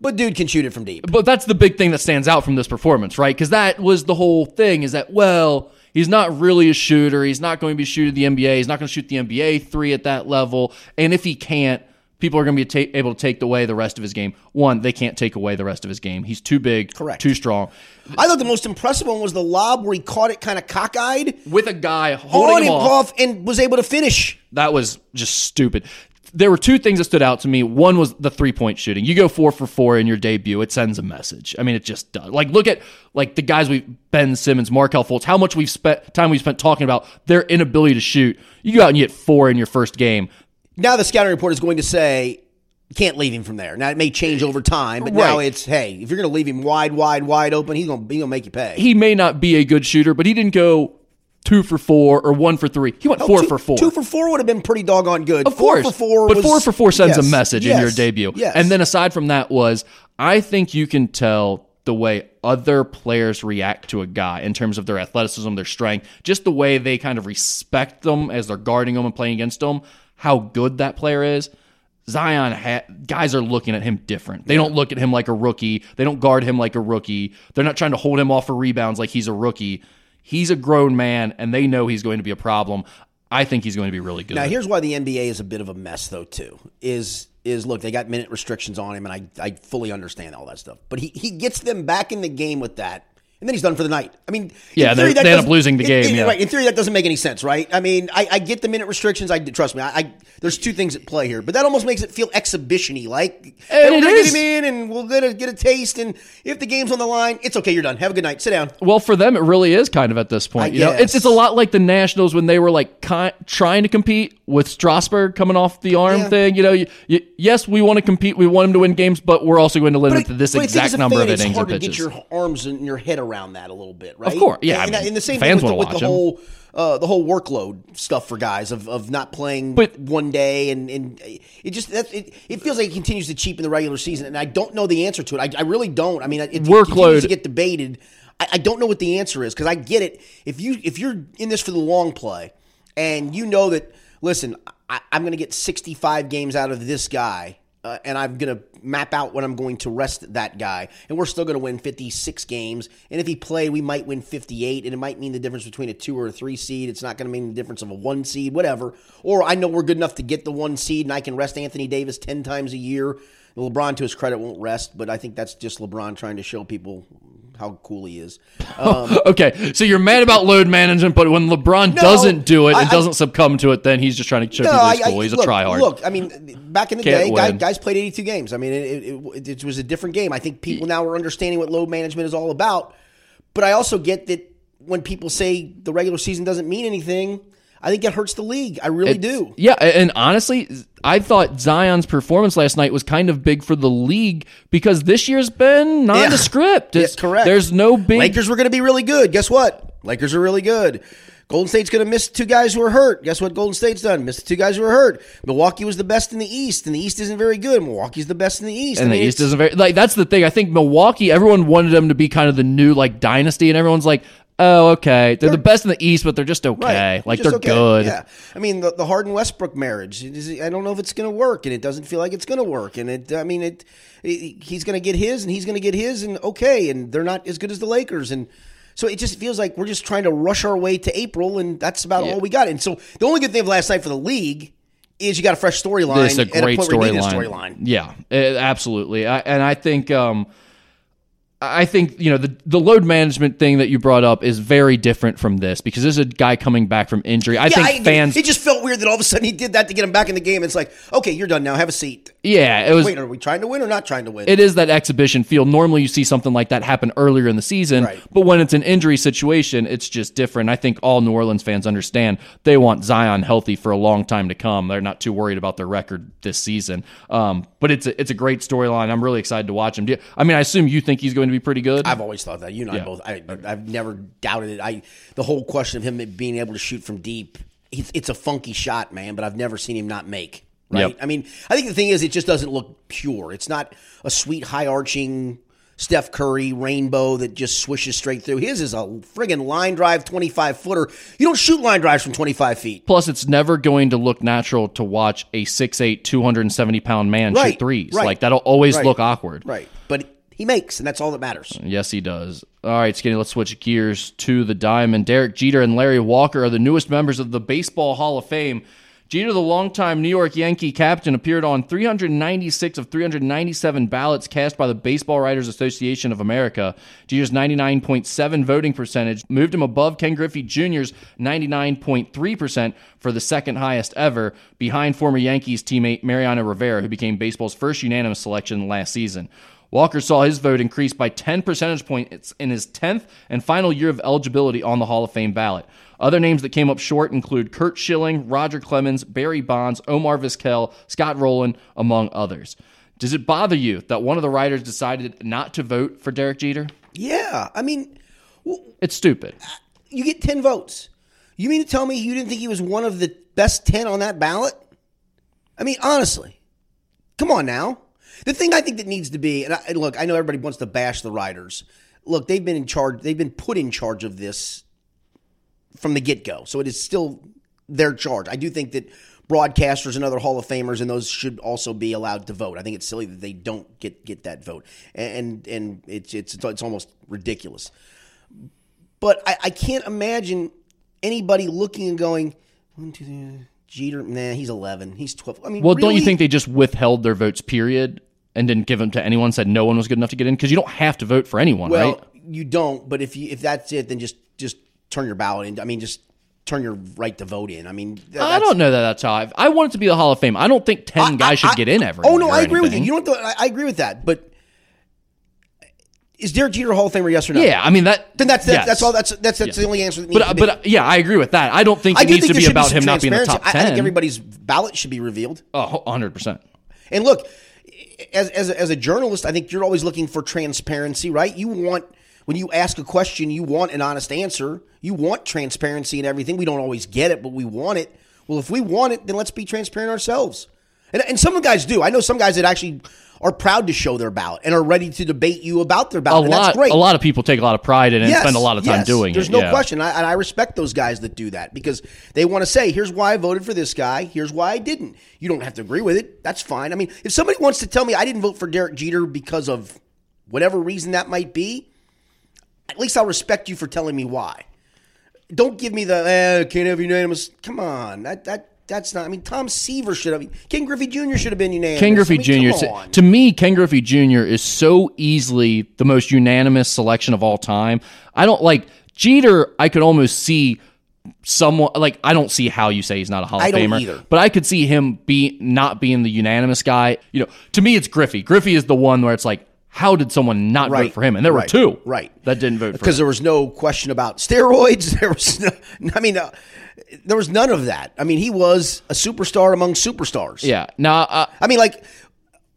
But dude can shoot it from deep. But that's the big thing that stands out from this performance, right? Because that was the whole thing is that, well, he's not really a shooter. He's not going to be shooting the NBA. He's not going to shoot the NBA three at that level. And if he can't, people are going to be able to take away the rest of his game. One, they can't take away the rest of his game. He's too big, too strong. I thought the most impressive one was the lob where he caught it kind of cockeyed. With a guy holding him off and was able to finish. That was just stupid. There were two things that stood out to me. One was the three-point shooting. You go 4 for 4 in your debut, it sends a message. I mean, it just does. Like, look at like the guys Ben Simmons, Markelle Fultz, how much we've spent talking about their inability to shoot. You go out and you get 4 in your first game. Now the scouting report is going to say, you can't leave him from there. Now, it may change over time, but now it's, hey, if you're going to leave him wide open, he's going to make you pay. He may not be a good shooter, but he didn't go 2 for 4 or 1 for 3. He went 4 for 4. 2 for 4 would have been pretty doggone good. Of course. 4 for 4 but 4 for 4 sends a message in your debut. Yes. And then aside from that was, I think you can tell the way other players react to a guy in terms of their athleticism, their strength, just the way they kind of respect them as they're guarding them and playing against them, how good that player is. Zion, guys are looking at him different. They don't look at him like a rookie. They don't guard him like a rookie. They're not trying to hold him off for rebounds like he's a rookie. He's a grown man, and they know he's going to be a problem. I think he's going to be really good. Now, here's why the NBA is a bit of a mess, though, too, is look, they got minute restrictions on him, and I fully understand all that stuff. But he gets them back in the game with that, and then he's done for the night. I mean, they end up losing the game. Right, in theory, that doesn't make any sense, right? I mean, I get the minute restrictions. Trust me, there's two things at play here, but that almost makes it feel exhibition-y. Like, and it is. Get him in, and we'll get a taste, and if the game's on the line, it's okay, you're done. Have a good night. Sit down. Well, for them, it really is kind of at this point. You know? It's a lot like the Nationals when they were like trying to compete with Strasburg coming off the arm thing. You know, yes, we want to compete. We want him to win games, but we're also going to limit to this exact number of innings and pitches. It's hard to get your arms and your head around that a little bit, right? Of course, yeah. And, I mean, and the same thing with the whole workload stuff for guys of not playing one day, and it just it feels like it continues to cheapen the regular season, and I don't know the answer to it. I really don't. I mean, it continues to get debated. I don't know what the answer is because I get it. If you're in this for the long play, and you know that, listen, I'm going to get 65 games out of this guy. And I'm going to map out when I'm going to rest that guy. And we're still going to win 56 games. And if he played, we might win 58. And it might mean the difference between a 2 or a 3 seed. It's not going to mean the difference of a 1 seed, whatever. Or I know we're good enough to get the 1 seed, and I can rest Anthony Davis 10 times a year. LeBron, to his credit, won't rest, but I think that's just LeBron trying to show people how cool he is. Okay, so you're mad about load management, but when LeBron doesn't do it and doesn't succumb to it, then he's just trying to show people he's cool. He's a tryhard. Look, I mean, back in the day, guys played 82 games. I mean, it was a different game. I think people now are understanding what load management is all about, but I also get that when people say the regular season doesn't mean anything, I think it hurts the league. I really do. Yeah, and honestly, I thought Zion's performance last night was kind of big for the league because this year's been nondescript. That's correct. There's no big... Lakers were going to be really good. Guess what? Lakers are really good. Golden State's going to miss 2 guys who are hurt. Guess what Golden State's done? Missed 2 guys who are hurt. Milwaukee was the best in the East, and the East isn't very good. Milwaukee's the best in the East. And I mean, the East isn't very... Like, that's the thing. I think Milwaukee, everyone wanted them to be kind of the new, like, dynasty, and everyone's like... oh, okay, they're the best in the East, but they're just okay. Right. Like, just they're okay. Good. Yeah. I mean, the Harden-Westbrook marriage, I don't know if it's going to work, and it doesn't feel like it's going to work. And he's going to get his, and he's going to get his, and okay, and they're not as good as the Lakers. And so it just feels like we're just trying to rush our way to April, and that's about all we got. And so the only good thing of last night for the league is you got a fresh storyline. It's a great storyline. Yeah, absolutely. I think you know the load management thing that you brought up is very different from this, because this is a guy coming back from injury. I think fans. It just felt weird that all of a sudden he did that to get him back in the game. It's like, okay, you're done now. Have a seat. Yeah, it was. Wait, are we trying to win or not trying to win? It is that exhibition feel. Normally, you see something like that happen earlier in the season, right. But when it's an injury situation, it's just different. I think all New Orleans fans understand they want Zion healthy for a long time to come. They're not too worried about their record this season. But it's a great storyline. I'm really excited to watch him. I assume you think he's going to be pretty good. I've always thought that. You and I both. I've never doubted it. The whole question of him being able to shoot from deep, it's a funky shot, man, but I've never seen him not make. Right? Yep. I mean, I think the thing is it just doesn't look pure. It's not a sweet, high-arching Steph Curry rainbow that just swishes straight through. His is a friggin' line drive 25-footer. You don't shoot line drives from 25 feet. Plus, it's never going to look natural to watch a 6'8", 270-pound man shoot threes. Right. Like, that'll always look awkward. Right, but he makes, and that's all that matters. Yes, he does. All right, Skinny, let's switch gears to the Diamond. Derek Jeter and Larry Walker are the newest members of the Baseball Hall of Fame. Jeter, the longtime New York Yankee captain, appeared on 396 of 397 ballots cast by the Baseball Writers Association of America. Jeter's 99.7% voting percentage moved him above Ken Griffey Jr.'s 99.3% for the second highest ever, behind former Yankees teammate Mariano Rivera, who became baseball's first unanimous selection last season. Walker saw his vote increase by 10 percentage points in his 10th and final year of eligibility on the Hall of Fame ballot. Other names that came up short include Curt Schilling, Roger Clemens, Barry Bonds, Omar Vizquel, Scott Rowland, among others. Does it bother you that one of the writers decided not to vote for Derek Jeter? Yeah, I mean, it's stupid. You get 10 votes. You mean to tell me you didn't think he was one of the best 10 on that ballot? I mean, honestly, come on now. The thing I think that needs to be, I know everybody wants to bash the writers. Look, they've been in charge. They've been put in charge of this from the get-go, so it is still their charge. I do think that broadcasters and other Hall of Famers and those should also be allowed to vote. I think it's silly that they don't get that vote, and it's almost ridiculous. But I can't imagine anybody looking and going, one, two, three, Jeter, nah, he's 11, he's 12. I mean, well, really? Don't you think they just withheld their votes, period, and didn't give them to anyone? Said no one was good enough to get in, because you don't have to vote for anyone, right? You don't. But if that's it, then just turn your ballot in. I mean, just turn your right to vote in. I mean, I don't know that that's how I want it to be the Hall of Fame. I don't think 10 guys should get in every year. Oh, no, I agree with you. You don't. I agree with that. But is Derek Jeter a Hall of Famer, yes or no? Yeah, I mean that. Then that's all. That's the only answer. That needs to be. Yeah, I agree with that. I don't think it needs to be about him not being in the top 10. I think everybody's ballot should be revealed. Oh, 100%. And look, as a journalist, I think you're always looking for transparency, right? You want. When you ask a question, you want an honest answer. You want transparency and everything. We don't always get it, but we want it. Well, if we want it, then let's be transparent ourselves. And some guys do. I know some guys that actually are proud to show their ballot and are ready to debate you about their ballot. That's great. A lot of people take a lot of pride in it and spend a lot of time doing it. There's no question. And I respect those guys that do that, because they want to say, here's why I voted for this guy. Here's why I didn't. You don't have to agree with it. That's fine. I mean, if somebody wants to tell me I didn't vote for Derek Jeter because of whatever reason that might be, at least I'll respect you for telling me why. Don't give me the, can't have unanimous. Come on. That's not, I mean, Tom Seaver should have, Ken Griffey Jr. should have been unanimous. Ken Griffey Jr., to me, Ken Griffey Jr. is so easily the most unanimous selection of all time. I don't like, Jeter, I could almost see someone, like, I don't see how you say he's not a Hall of Famer. I don't either. But I could see him not being the unanimous guy. You know, to me, it's Griffey. Griffey is the one where it's like, how did someone not vote for him? And there were two that didn't vote for him. Because there was no question about steroids. There was there was none of that. I mean, he was a superstar among superstars. Yeah. Now, I mean, like,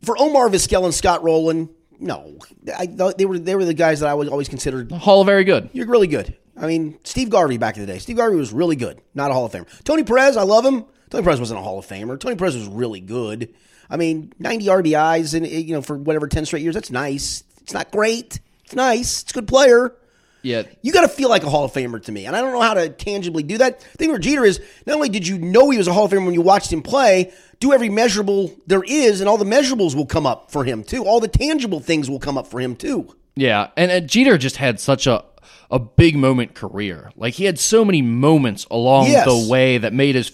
for Omar Vizquel and Scott Rowland, no. They were the guys that I was always considered. Hall of very good. You're really good. I mean, Steve Garvey back in the day. Steve Garvey was really good. Not a Hall of Famer. Tony Perez, I love him. Tony Perez wasn't a Hall of Famer. Tony Perez was really good. I mean, 90 RBIs and for whatever 10 straight years, that's nice. It's not great. It's nice. It's a good player. Yeah. You got to feel like a Hall of Famer to me. And I don't know how to tangibly do that. The thing with Jeter is, not only did you know he was a Hall of Famer when you watched him play, do every measurable there is, and all the measurables will come up for him, too. All the tangible things will come up for him, too. Yeah, and Jeter just had such a big moment career. Like, he had so many moments along the way that made his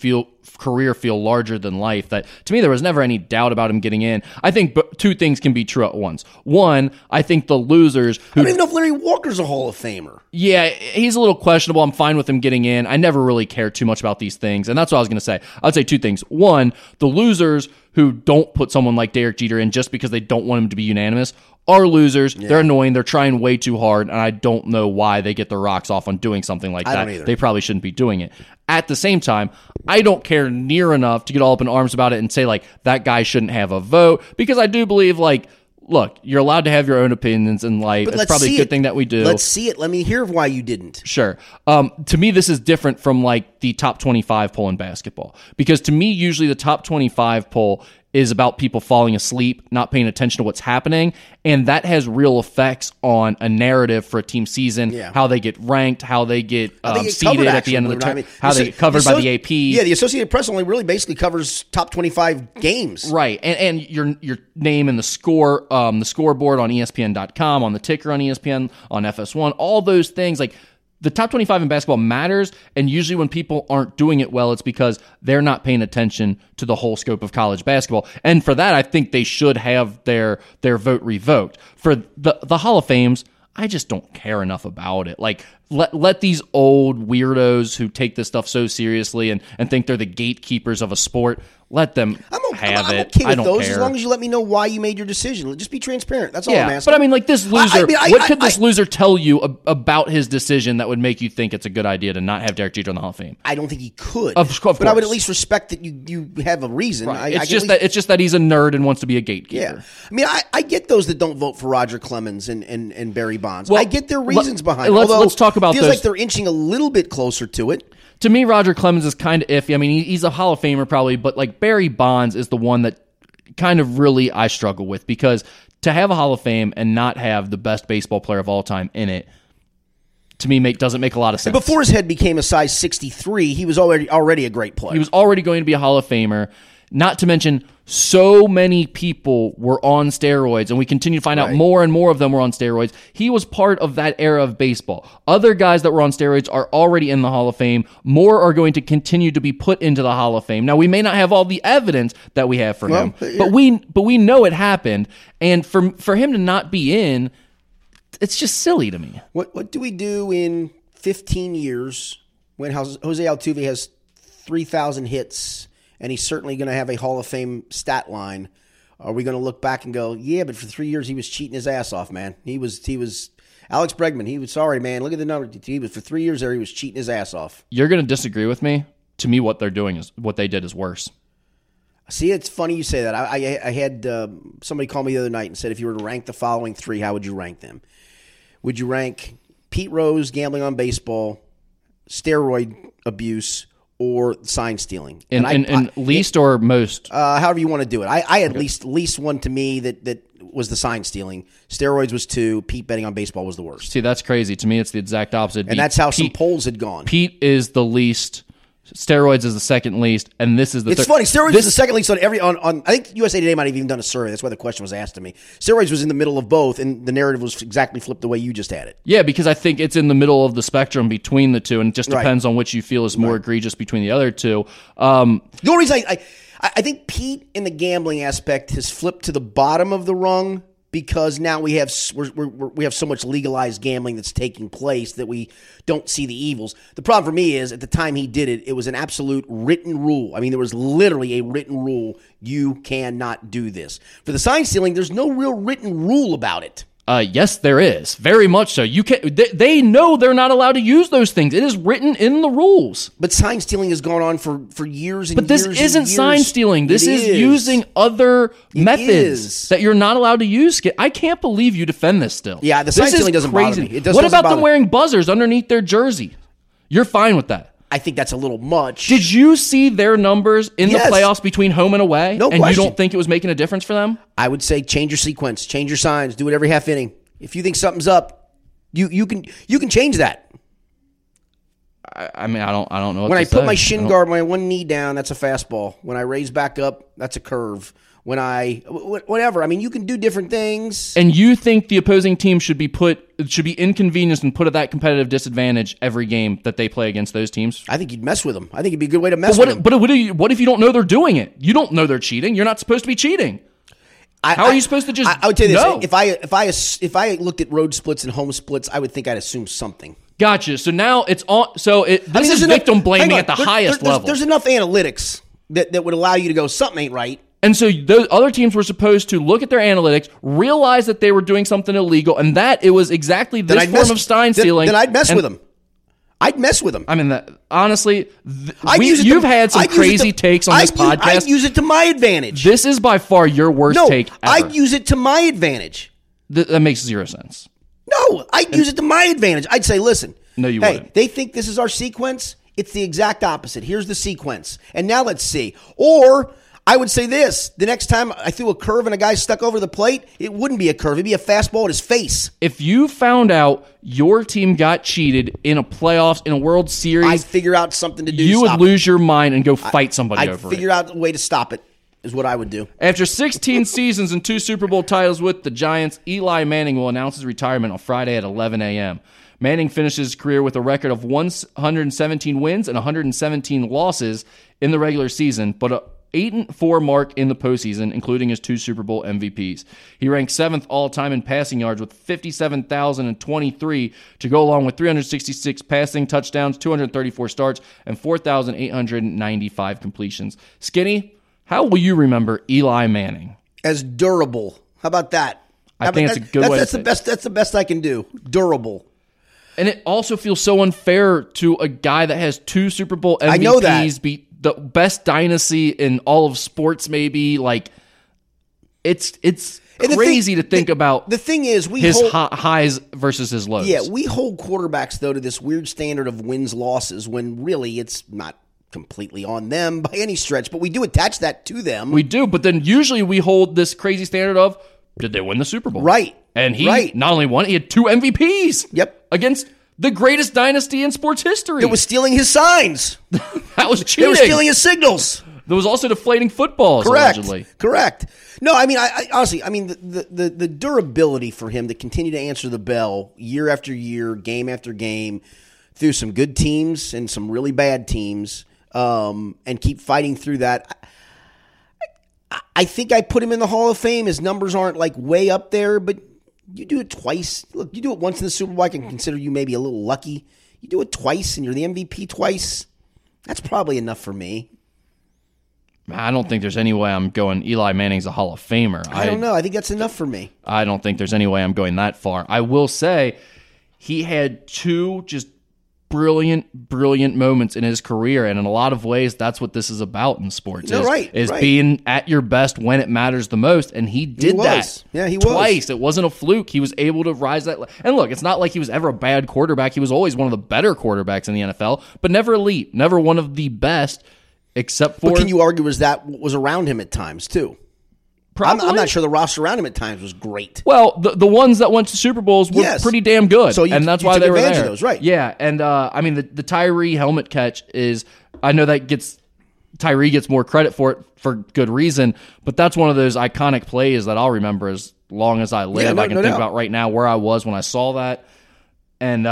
career feel larger than life, that to me there was never any doubt about him getting in. I think two things can be true at once. One, I think the losers who... I don't even know if Larry Walker's a Hall of Famer. Yeah, he's a little questionable. I'm fine with him getting in. I never really care too much about these things, and that's what I was going to say. I'd say two things. One, the losers who don't put someone like Derek Jeter in just because they don't want him to be unanimous are losers. Yeah. They're annoying. They're trying way too hard, and I don't know why they get their rocks off on doing something like that. They probably shouldn't be doing it. At the same time, I don't care near enough to get all up in arms about it and say, like, that guy shouldn't have a vote, because I do believe, like, look, you're allowed to have your own opinions in life. But it's probably a good thing that we do. Let's see it. Let me hear why you didn't. Sure. To me, this is different from, like, the top 25 poll in basketball, because to me, usually the top 25 poll is about people falling asleep, not paying attention to what's happening, and that has real effects on a narrative for a team season, how they get ranked, how they get seeded at the end of the term, how they get covered by the AP. Yeah, the Associated Press only really basically covers top 25 games. Right, and your name and the score, the scoreboard on ESPN.com, on the ticker on ESPN, on FS1, all those things, like... The top 25 in basketball matters, and usually when people aren't doing it well, it's because they're not paying attention to the whole scope of college basketball. And for that, I think they should have their vote revoked. For the Hall of Fames, I just don't care enough about it. Like, let these old weirdos who take this stuff so seriously and think they're the gatekeepers of a sport, let them have it. Okay, I don't care. As long as you let me know why you made your decision. Just be transparent. That's all I'm asking. But I mean, like, this loser, what could this loser tell you about his decision that would make you think it's a good idea to not have Derek Jeter in the Hall of Fame? I don't think he could. Of course. But I would at least respect that you have a reason. Right. It's just that he's a nerd and wants to be a gatekeeper. Yeah. I mean, I get those that don't vote for Roger Clemens and Barry Bonds. Well, I get their reasons behind it. Although, let's talk about this. It feels like they're inching a little bit closer to it. To me, Roger Clemens is kind of iffy. I mean, he's a Hall of Famer probably, but like Barry Bonds is the one that kind of really I struggle with, because to have a Hall of Fame and not have the best baseball player of all time in it, to me, doesn't make a lot of sense. Before his head became a size 63, he was already a great player. He was already going to be a Hall of Famer. Not to mention, so many people were on steroids, and we continue to find out more and more of them were on steroids. He was part of that era of baseball. Other guys that were on steroids are already in the Hall of Fame. More are going to continue to be put into the Hall of Fame. Now, we may not have all the evidence that we have for him, but we know it happened. And for him to not be in, it's just silly to me. What do we do in 15 years when Jose Altuve has 3,000 hits? And he's certainly going to have a Hall of Fame stat line. Are we going to look back and go, yeah, but for 3 years he was cheating his ass off, man. He was Alex Bregman. He was sorry, man. Look at the number. He was for 3 years there. He was cheating his ass off. You're going to disagree with me. To me, what they did is worse. See, it's funny you say that. I had somebody call me the other night and said, if you were to rank the following three, how would you rank them? Would you rank Pete Rose gambling on baseball, steroid abuse, or sign stealing? Or most? However you want to do it. I had least one to me that was the sign stealing. Steroids was two. Pete betting on baseball was the worst. See, that's crazy. To me, it's the exact opposite. And that's how some polls had gone. Pete is the least. Steroids is the second least, and this is the third. It's funny. Steroids is the second least on every. On I think USA Today might have even done a survey. That's why the question was asked to me. Steroids was in the middle of both, and the narrative was exactly flipped the way you just had it. Yeah, because I think it's in the middle of the spectrum between the two, and it just depends on which you feel is more egregious between the other two. The only reason I think Pete in the gambling aspect has flipped to the bottom of the rung, because now we have so much legalized gambling that's taking place that we don't see the evils. The problem for me is, at the time he did it, it was an absolute written rule. I mean, there was literally a written rule. You cannot do this. For the sign stealing, there's no real written rule about it. Yes, there is. Very much so. You can't. They know they're not allowed to use those things. It is written in the rules. But sign stealing has gone on for years and years. But this isn't sign stealing. This is using other methods that you're not allowed to use. I can't believe you defend this still. Yeah, the sign stealing doesn't bother me. What about them wearing buzzers underneath their jersey? You're fine with that. I think that's a little much. Did you see their numbers in the playoffs between home and away? No question. And you don't think it was making a difference for them? I would say change your sequence, change your signs, do it every half inning. If you think something's up, You can change that. I mean, I don't know what when to I say. Put my shin guard, my one knee down, that's a fastball. When I raise back up, that's a curve. When I whatever, I mean, you can do different things. And you think the opposing team should be inconvenienced and put at that competitive disadvantage every game that they play against those teams? I think you'd mess with them. I think it'd be a good way to mess with them. But what if you don't know they're doing it? You don't know they're cheating. You're not supposed to be cheating. How are you supposed to just? I would tell you this: if I looked at road splits and home splits, I would think I'd assume something. Gotcha. So now it's on. So this is victim blaming at the highest level. There's enough analytics that would allow you to go something ain't right. And so those other teams were supposed to look at their analytics, realize that they were doing something illegal, and that it was exactly this form of sign stealing. Then I'd mess with them. I'd mess with them. I mean, honestly, you've had some crazy takes on this podcast. I'd use it to my advantage. This is by far your worst take ever. I'd use it to my advantage. That makes zero sense. No, I'd use it to my advantage. I'd say, listen. No, you wouldn't. Hey, they think this is our sequence. It's the exact opposite. Here's the sequence. And now let's see. Or I would say this. The next time I threw a curve and a guy stuck over the plate, it wouldn't be a curve. It'd be a fastball at his face. If you found out your team got cheated in a playoffs, in a World Series, I'd figure out something to do. You would lose your mind and go fight somebody over it. I'd figure out a way to stop it is what I would do. After 16 seasons and 2 Super Bowl titles with the Giants, Eli Manning will announce his retirement on Friday at 11 a.m. Manning finishes his career with a record of 117 wins and 117 losses in the regular season, but 8-4 mark in the postseason, including his 2 Super Bowl MVPs. He ranked 7th all-time in passing yards with 57,023 to go along with 366 passing touchdowns, 234 starts, and 4,895 completions. Skinny, how will you remember Eli Manning? As durable. How about that? That's the best I can do. Durable. And it also feels so unfair to a guy that has 2 Super Bowl MVPs. I know that. The best dynasty in all of sports, maybe. Like, it's crazy to think about. The thing is, his highs versus his lows. Yeah, we hold quarterbacks, though, to this weird standard of wins-losses when really it's not completely on them by any stretch, but we do attach that to them. We do, but then usually we hold this crazy standard of, did they win the Super Bowl? Right. And he not only won, he had 2 MVPs. Yep. Against the greatest dynasty in sports history. It was stealing his signs. That was cheating. It was stealing his signals. There was also deflating footballs, allegedly. Correct. No, I mean, I honestly, the durability for him to continue to answer the bell year after year, game after game, through some good teams and some really bad teams, and keep fighting through that. I think I put him in the Hall of Fame. His numbers aren't like way up there, but you do it twice. Look, you do it once in the Super Bowl, I can consider you maybe a little lucky. You do it twice, and you're the MVP twice. That's probably enough for me. I don't think there's any way I'm going Eli Manning's a Hall of Famer. I don't know. I think that's enough for me. I don't think there's any way I'm going that far. I will say he had 2 just brilliant, brilliant moments in his career, and in a lot of ways, that's what this is about in sports. Is being at your best when it matters the most, and he did that. Yeah, he was twice. It wasn't a fluke. He was able to rise that. And look, it's not like he was ever a bad quarterback. He was always one of the better quarterbacks in the NFL, but never elite, never one of the best. Except for, but can you argue was that was around him at times too? Probably. I'm not sure the roster around him at times was great. Well, the ones that went to Super Bowls were pretty damn good, so and that's why they were there. Of those, right? Yeah, and I mean the Tyree helmet catch is, I know that Tyree gets more credit for it for good reason, but that's one of those iconic plays that I'll remember as long as I live. Yeah, I can think about right now where I was when I saw that, and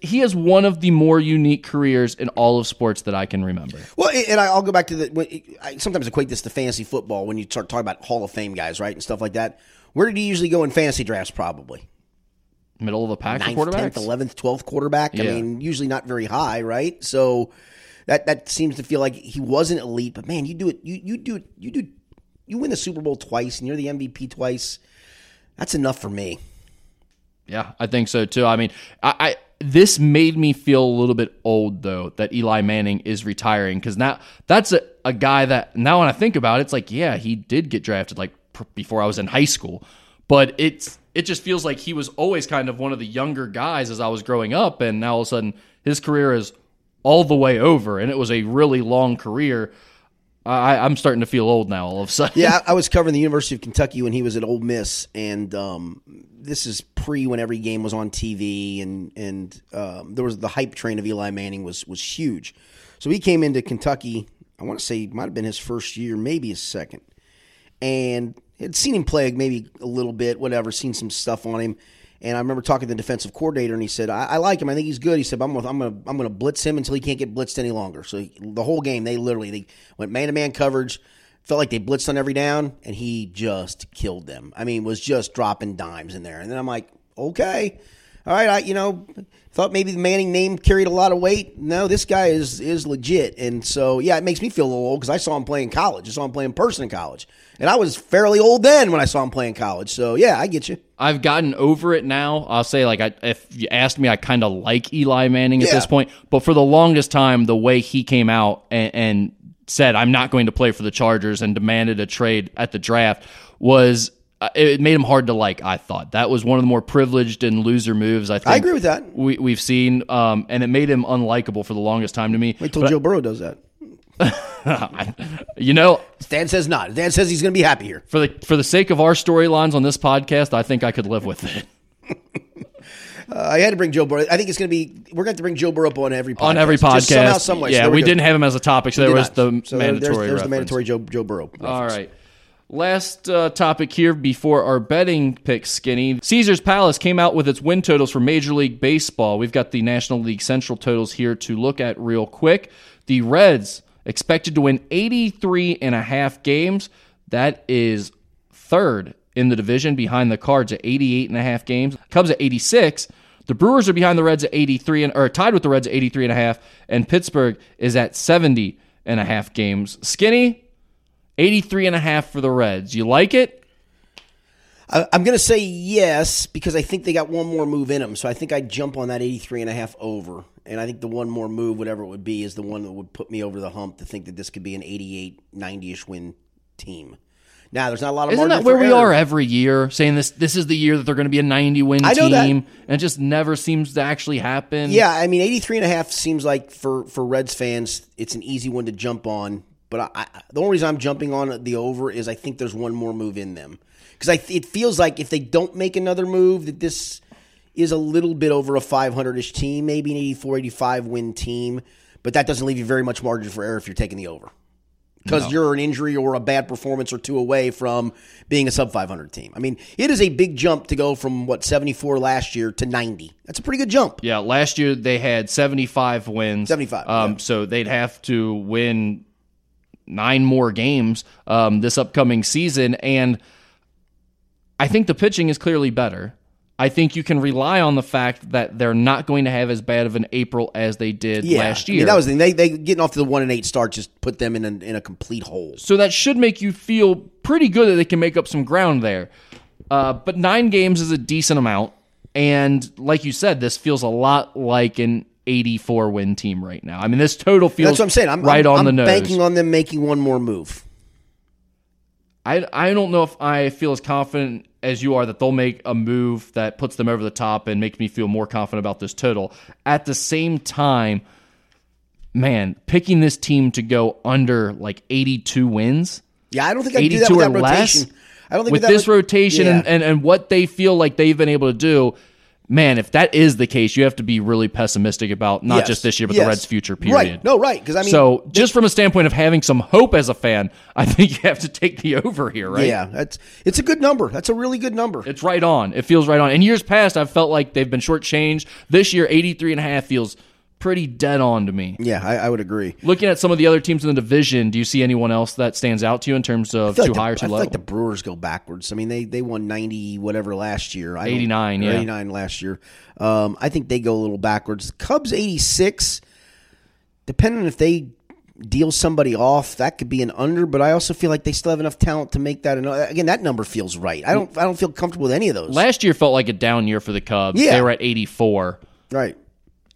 he has one of the more unique careers in all of sports that I can remember. Well, and I'll go back to I sometimes equate this to fantasy football when you start talking about Hall of Fame guys, right, and stuff like that. Where did he usually go in fantasy drafts? Probably middle of the pack, 9th, quarterbacks, 10th, 11th, 12th quarterback. Yeah. I mean, usually not very high, right? So that seems to feel like he wasn't elite. But man, you win the Super Bowl twice and you're the MVP twice. That's enough for me. Yeah, I think so, too. I mean, this made me feel a little bit old, though, that Eli Manning is retiring, because now that's a guy that, now when I think about it, it's like, yeah, he did get drafted like before I was in high school, but it just feels like he was always kind of one of the younger guys as I was growing up, and now all of a sudden his career is all the way over, and it was a really long career. I'm starting to feel old now all of a sudden. Yeah, I was covering the University of Kentucky when he was at Ole Miss, and this is pre when every game was on TV, and there was the hype train of Eli Manning was huge. So he came into Kentucky, I want to say it might have been his first year, maybe his second, and had seen him play maybe a little bit, whatever, seen some stuff on him. And I remember talking to the defensive coordinator, and he said, I like him. I think he's good. He said, but I'm going to blitz him until he can't get blitzed any longer. So the whole game, they went man-to-man coverage, felt like they blitzed on every down, and he just killed them. I mean, was just dropping dimes in there. And then I'm like, okay. All right, I thought maybe the Manning name carried a lot of weight. No, this guy is legit. And so, yeah, it makes me feel a little old because I saw him play in college. I saw him play in person in college. And I was fairly old then when I saw him play in college. So, yeah, I get you. I've gotten over it now. I'll say, if you asked me, I kind of like Eli Manning at this point. But for the longest time, the way he came out and said, I'm not going to play for the Chargers and demanded a trade at the draft was... It made him hard to like, I thought. That was one of the more privileged and loser moves, I think. I agree with that. We've seen, and it made him unlikable for the longest time to me. Wait till Joe Burrow does that. Stan says not. Stan says he's going to be happy here. For the sake of our storylines on this podcast, I think I could live with it. I had to bring Joe Burrow. I think it's going to be, we're going to have to bring Joe Burrow up on every podcast. On every podcast. Just somehow, some way. Yeah, so we didn't have him as a topic, so there was the mandatory reference. There's the mandatory Joe Burrow reference. All right. Last topic here before our betting pick, Skinny. Caesars Palace came out with its win totals for Major League Baseball. We've got the National League Central totals here to look at real quick. The Reds expected to win 83.5 games. That is third in the division behind the Cards at 88.5 games. Cubs at 86. The Brewers are behind the Reds at 83, or tied with the Reds at 83.5, and Pittsburgh is at 70.5 games. Skinny? 83.5 for the Reds. You like it? I'm going to say yes because I think they got one more move in them. So I think I'd jump on that 83.5 over. And I think the one more move, whatever it would be, is the one that would put me over the hump to think that this could be an 88, 90-ish win team. Now, there's not a lot of margin. Isn't that where we are every year, saying this is the year that they're going to be a 90-win team? And it just never seems to actually happen. Yeah, I mean, 83.5 seems like, for Reds fans, it's an easy one to jump on. But the only reason I'm jumping on the over is I think there's one more move in them. Because it feels like if they don't make another move, that this is a little bit over a 500-ish team, maybe an 84, 85 win team. But that doesn't leave you very much margin for error if you're taking the over. Because you're an injury or a bad performance or two away from being a sub-500 team. I mean, it is a big jump to go from, 74 last year to 90. That's a pretty good jump. Yeah, last year they had 75 wins. 75. So they'd have to win 9 more games this upcoming season, and I think the pitching is clearly better. I think you can rely on the fact that they're not going to have as bad of an April as they did last year. I mean, that was the thing. They getting off to the 1-8 start just put them in a complete hole. So that should make you feel pretty good that they can make up some ground there. But 9 games is a decent amount, and like you said, this feels a lot like an 84 win team right now. I mean, this total feels that's what I'm saying. I'm on the nose. I'm banking on them making one more move. I don't know if I feel as confident as you are that they'll make a move that puts them over the top and makes me feel more confident about this total. At the same time, man, picking this team to go under 82 wins. Yeah, I don't think I can do that with that rotation. I don't think with this rotation and what they feel like they've been able to do. Man, if that is the case, you have to be really pessimistic about not just this year, but the Reds' future period. Right. No, right. Because just from a standpoint of having some hope as a fan, I think you have to take the over here, right? Yeah, it's a good number. That's a really good number. It's right on. It feels right on. In years past, I've felt like they've been shortchanged. This year, 83.5 feels pretty dead on to me. Yeah, I would agree. Looking at some of the other teams in the division, do you see anyone else that stands out to you in terms of high or too low? I feel like the Brewers go backwards. I mean, they won 90 whatever last year. 89, yeah. 89 last year. I think they go a little backwards. Cubs 86, depending if they deal somebody off, that could be an under, but I also feel like they still have enough talent to make that. Again, that number feels right. I don't feel comfortable with any of those. Last year felt like a down year for the Cubs. Yeah. They were at 84. Right.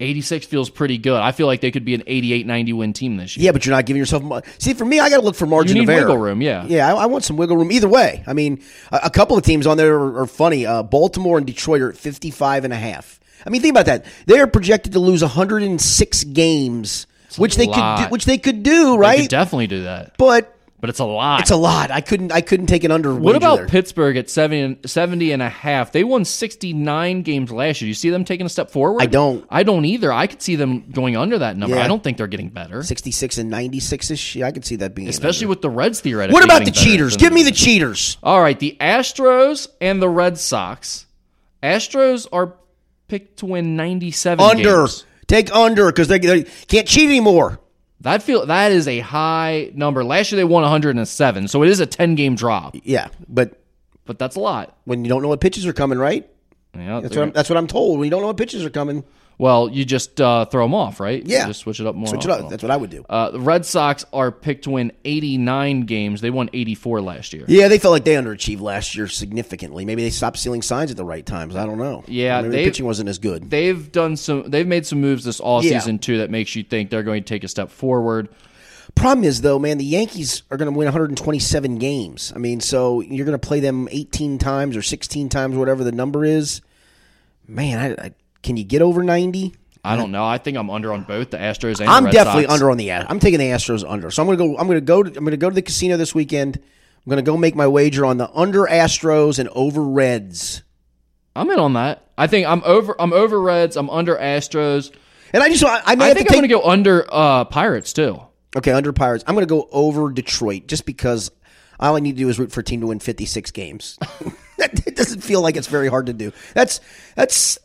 86 feels pretty good. I feel like they could be an 88, 90 win team this year. Yeah, but you're not giving yourself much. See, for me, I got to look for margin of error. You need wiggle room, yeah. Yeah, I want some wiggle room either way. I mean, a couple of teams on there are funny. Baltimore and Detroit are at 55.5. I mean, think about that. They are projected to lose 106 games Which they could do, right? They could definitely do that. But it's a lot. It's a lot. I couldn't take it under. What about Pittsburgh at 70 and a half? They won 69 games last year. Do you see them taking a step forward? I don't either. I could see them going under that number. Yeah. I don't think they're getting better. 66 and 96-ish. Yeah, I could see that being especially under. With the Reds theoretically. What about the cheaters? Give me the cheaters. All right, the Astros and the Red Sox. Astros are picked to win 97 under. Games. Take under because they can't cheat anymore. That is a high number. Last year they won 107, so it is a 10-game drop. Yeah, but that's a lot. When you don't know what pitches are coming, right? Yeah, that's what I'm told. When you don't know what pitches are coming. Well, you just throw them off, right? Yeah. You just switch it up more. Switch it up. That's what I would do. The Red Sox are picked to win 89 games. They won 84 last year. Yeah, they felt like they underachieved last year significantly. Maybe they stopped sealing signs at the right times. I don't know. Yeah, maybe the pitching wasn't as good. They've made some moves this offseason, too, that makes you think they're going to take a step forward. Problem is, though, man, the Yankees are going to win 127 games. I mean, so you're going to play them 18 times or 16 times, whatever the number is. Man, can you get over 90? I don't know. I think I'm under on both the Astros and the Red Sox. I'm definitely under on the Astros. I'm taking the Astros under. So I'm going to go to the casino this weekend. I'm going to go make my wager on the under Astros and over Reds. I'm in on that. I think I'm over Reds, I'm under Astros. And I think I'm going to go under Pirates too. Okay, under Pirates. I'm going to go over Detroit just because all I need to do is root for a team to win 56 games. It doesn't feel like it's very hard to do. That's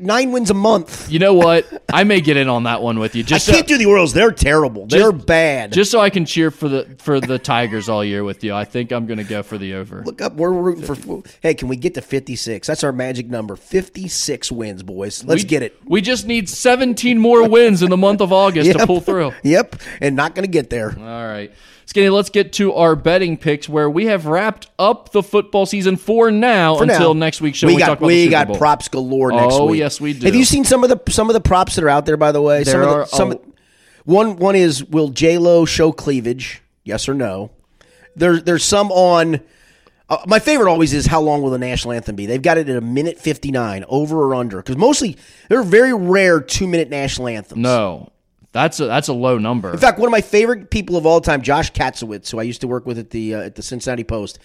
9 wins a month. You know what? I may get in on that one with you. I can't do the Orioles. They're terrible. They're bad. Just so I can cheer for the Tigers all year with you. I think I'm going to go for the over. Look up. We're rooting 50. Hey, can we get to 56? That's our magic number. 56 wins, boys. Let's get it. We just need 17 more wins in the month of August to pull through. Yep, and not going to get there. All right. Skinny, let's get to our betting picks where we have wrapped up the football season for now. Until next week's show. We got props galore next week. Oh, yes, we do. Have you seen some of the props that are out there, by the way? One is, will J-Lo show cleavage? Yes or no? There's some on... my favorite always is, how long will the national anthem be? They've got it at 1:59, over or under. Because mostly, they're very rare 2-minute national anthems. No. That's a low number. In fact, one of my favorite people of all time, Josh Katzowitz, who I used to work with at the Cincinnati Post,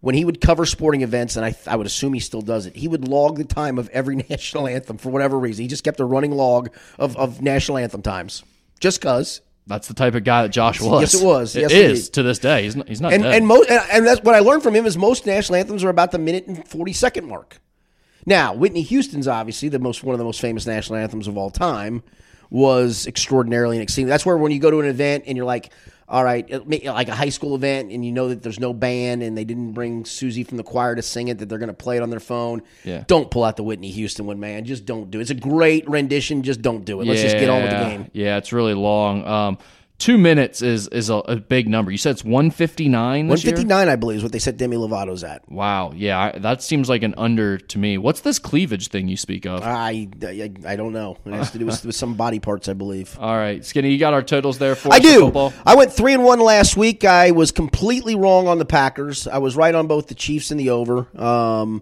when he would cover sporting events, and I would assume he still does it, he would log the time of every national anthem for whatever reason. He just kept a running log of national anthem times, just because. That's the type of guy that Josh was. Yes, it was. Yes, it is to this day. He's not dead. And that's what I learned from him is most national anthems are about the 1:40 mark. Now, Whitney Houston's obviously one of the most famous national anthems of all time. Was extraordinarily and exceeding. That's where when you go to an event and you're like, all right, like a high school event, and you know that there's no band and they didn't bring Susie from the choir to sing it, that they're going to play it on their phone. Yeah. Don't pull out the Whitney Houston one, man. Just don't do it. It's a great rendition. Just don't do it. Let's just get on with the game. Yeah, it's really long. 2 minutes is a big number. You said it's 1:59 this year? 1:59, I believe, is what they said Demi Lovato's at. Wow, yeah, that seems like an under to me. What's this cleavage thing you speak of? I don't know. It has to do with some body parts, I believe. All right, Skinny, you got our totals there for us. I do. For football? I went 3-1 last week. I was completely wrong on the Packers. I was right on both the Chiefs and the over.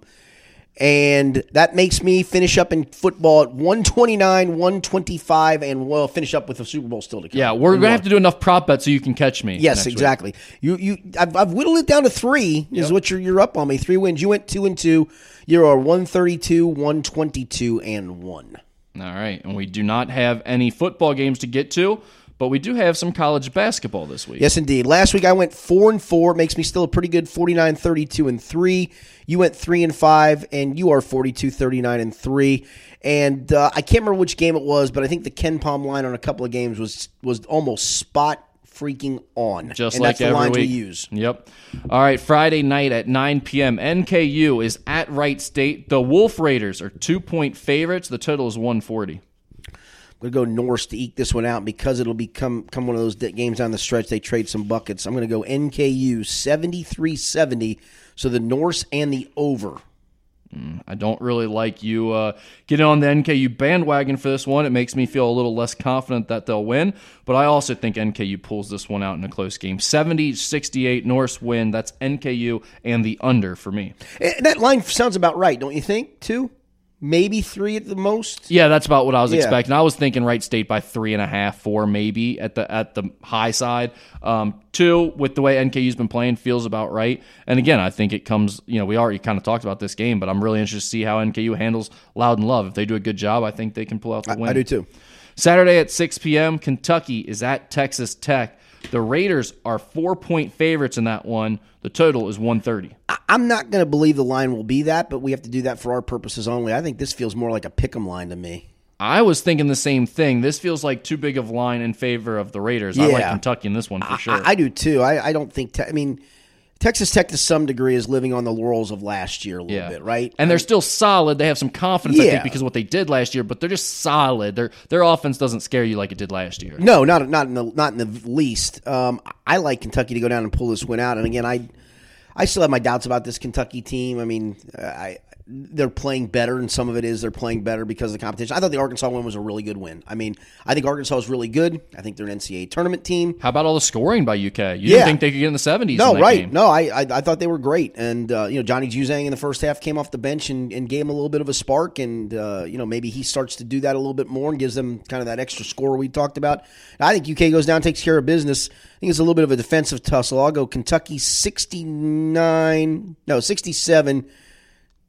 And that makes me finish up in football at 129, 125, and we'll finish up with the Super Bowl still to come. Yeah, we're going to have to do enough prop bets so you can catch me. Yes, exactly. I've whittled it down to 3 is what you're up on me. 3 wins. You went 2-2. You are 132, 122, and 1. All right, and we do not have any football games to get to. But we do have some college basketball this week. Yes, indeed. Last week I went 4-4. It makes me still a pretty good 49, 32, and 3. You went 3-5, and you are 42, 39, and 3. And I can't remember which game it was, but I think the Ken Pom line on a couple of games was almost spot freaking on. Just like every week. And that's the lines we use. Yep. All right, Friday night at 9 p.m., NKU is at Wright State. The Wolf Raiders are 2-point favorites. The total is 140. I'm going to go Norse to eke this one out because it'll become one of those games down the stretch. They trade some buckets. I'm going to go NKU 73-70, so the Norse and the over. I don't really like you getting on the NKU bandwagon for this one. It makes me feel a little less confident that they'll win, but I also think NKU pulls this one out in a close game. 70-68, Norse win. That's NKU and the under for me. And that line sounds about right, don't you think, too? maybe three at the most. Yeah, that's about what I was expecting. I was thinking Wright State by 3.5, 4 maybe at the high side. 2, with the way NKU's been playing, feels about right. And again, I think it comes, we already kind of talked about this game, but I'm really interested to see how NKU handles Loudon Love. If they do a good job, I think they can pull out the win. I do too. Saturday at 6 p.m., Kentucky is at Texas Tech. The Raiders are 4-point favorites in that one. The total is 130. I'm not going to believe the line will be that, but we have to do that for our purposes only. I think this feels more like a pick'em line to me. I was thinking the same thing. This feels like too big of a line in favor of the Raiders. Yeah. I like Kentucky in this one for sure. I do too. I don't think Texas Tech to some degree is living on the laurels of last year a little bit, right? And they're still solid. They have some confidence, I think, because of what they did last year, but they're just solid. Their offense doesn't scare you like it did last year. No, not in the least. I like Kentucky to go down and pull this win out. And again, I still have my doubts about this Kentucky team. They're playing better, and some of it is they're playing better because of the competition. I thought the Arkansas win was a really good win. I think Arkansas is really good. I think they're an NCAA tournament team. How about all the scoring by UK? You didn't think they could get in the 70s? No, in that game. No, I thought they were great. And Johnny Juzang in the first half came off the bench and gave him a little bit of a spark. And maybe he starts to do that a little bit more and gives them kind of that extra score we talked about. I think UK goes down, takes care of business. I think it's a little bit of a defensive tussle. I'll go Kentucky 67.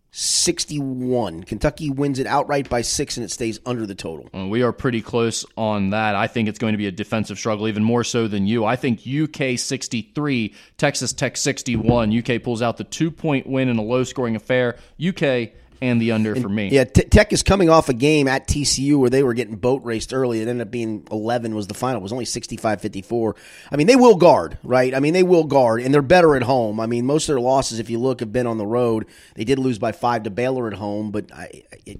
61. Kentucky wins it outright by 6, and it stays under the total. We are pretty close on that. I think it's going to be a defensive struggle, even more so than you. I think UK 63, Texas Tech 61. UK pulls out the 2-point win in a low-scoring affair. UK and the under for me. Yeah, Tech is coming off a game at TCU where they were getting boat raced early. It ended up being 11 was the final. It was only 65-54. They will guard, right? They will guard, and they're better at home. Most of their losses, if you look, have been on the road. They did lose by 5 to Baylor at home, but I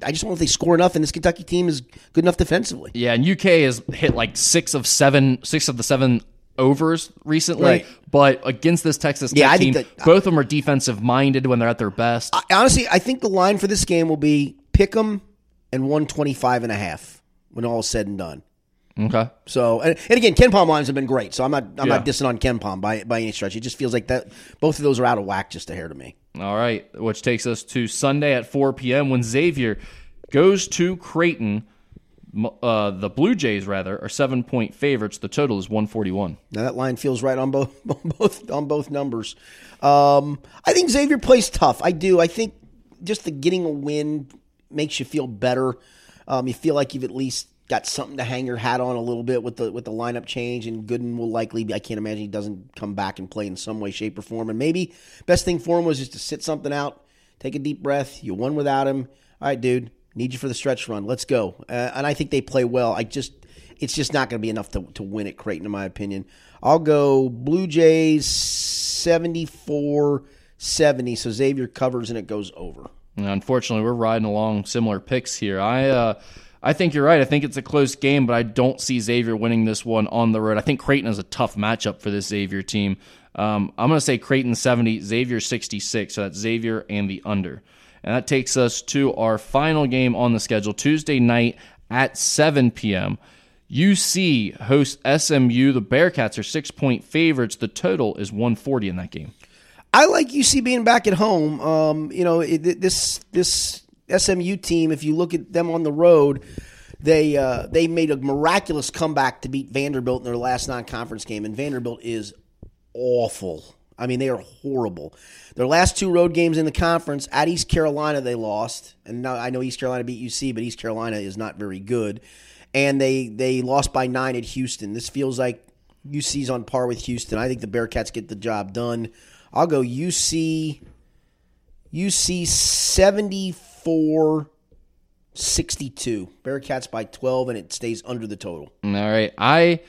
just don't know if they score enough, and this Kentucky team is good enough defensively. Yeah, and UK has hit like 6 of the 7 overs recently, right? But against this Texas Tech team, both of them are defensive minded when they're at their best. I think the line for this game will be pick 'em and 125.5 when all is said and done. Okay. So and again, Ken Pom lines have been great, so I'm not dissing on Ken Pom by any stretch. It just feels like that both of those are out of whack just a hair to me. All right, which takes us to Sunday at 4 p.m. when Xavier goes to Creighton. The Blue Jays, are 7-point favorites. The total is 141. Now that line feels right on both numbers. I think Xavier plays tough. I do. I think just the getting a win makes you feel better. You feel like you've at least got something to hang your hat on a little bit with the lineup change. And Gooden will likely be. I can't imagine he doesn't come back and play in some way, shape, or form. And maybe best thing for him was just to sit something out, take a deep breath. You won without him. All right, dude. Need you for the stretch run. Let's go. And I think they play well. It's just not going to be enough to win at Creighton, in my opinion. I'll go Blue Jays 74-70. So Xavier covers and it goes over. Now, unfortunately, we're riding along similar picks here. I think you're right. I think it's a close game, but I don't see Xavier winning this one on the road. I think Creighton is a tough matchup for this Xavier team. I'm going to say Creighton 70, Xavier 66. So that's Xavier and the under. And that takes us to our final game on the schedule, Tuesday night at 7 p.m. UC hosts SMU. The Bearcats are 6-point favorites. The total is 140 in that game. I like UC being back at home. This SMU team, if you look at them on the road, they made a miraculous comeback to beat Vanderbilt in their last non-conference game, and Vanderbilt is awful. They are horrible. Their last 2 road games in the conference, at East Carolina, they lost. And now I know East Carolina beat UC, but East Carolina is not very good. And they lost by 9 at Houston. This feels like UC's on par with Houston. I think the Bearcats get the job done. I'll go UC 74-62. Bearcats by 12, and it stays under the total. All right. I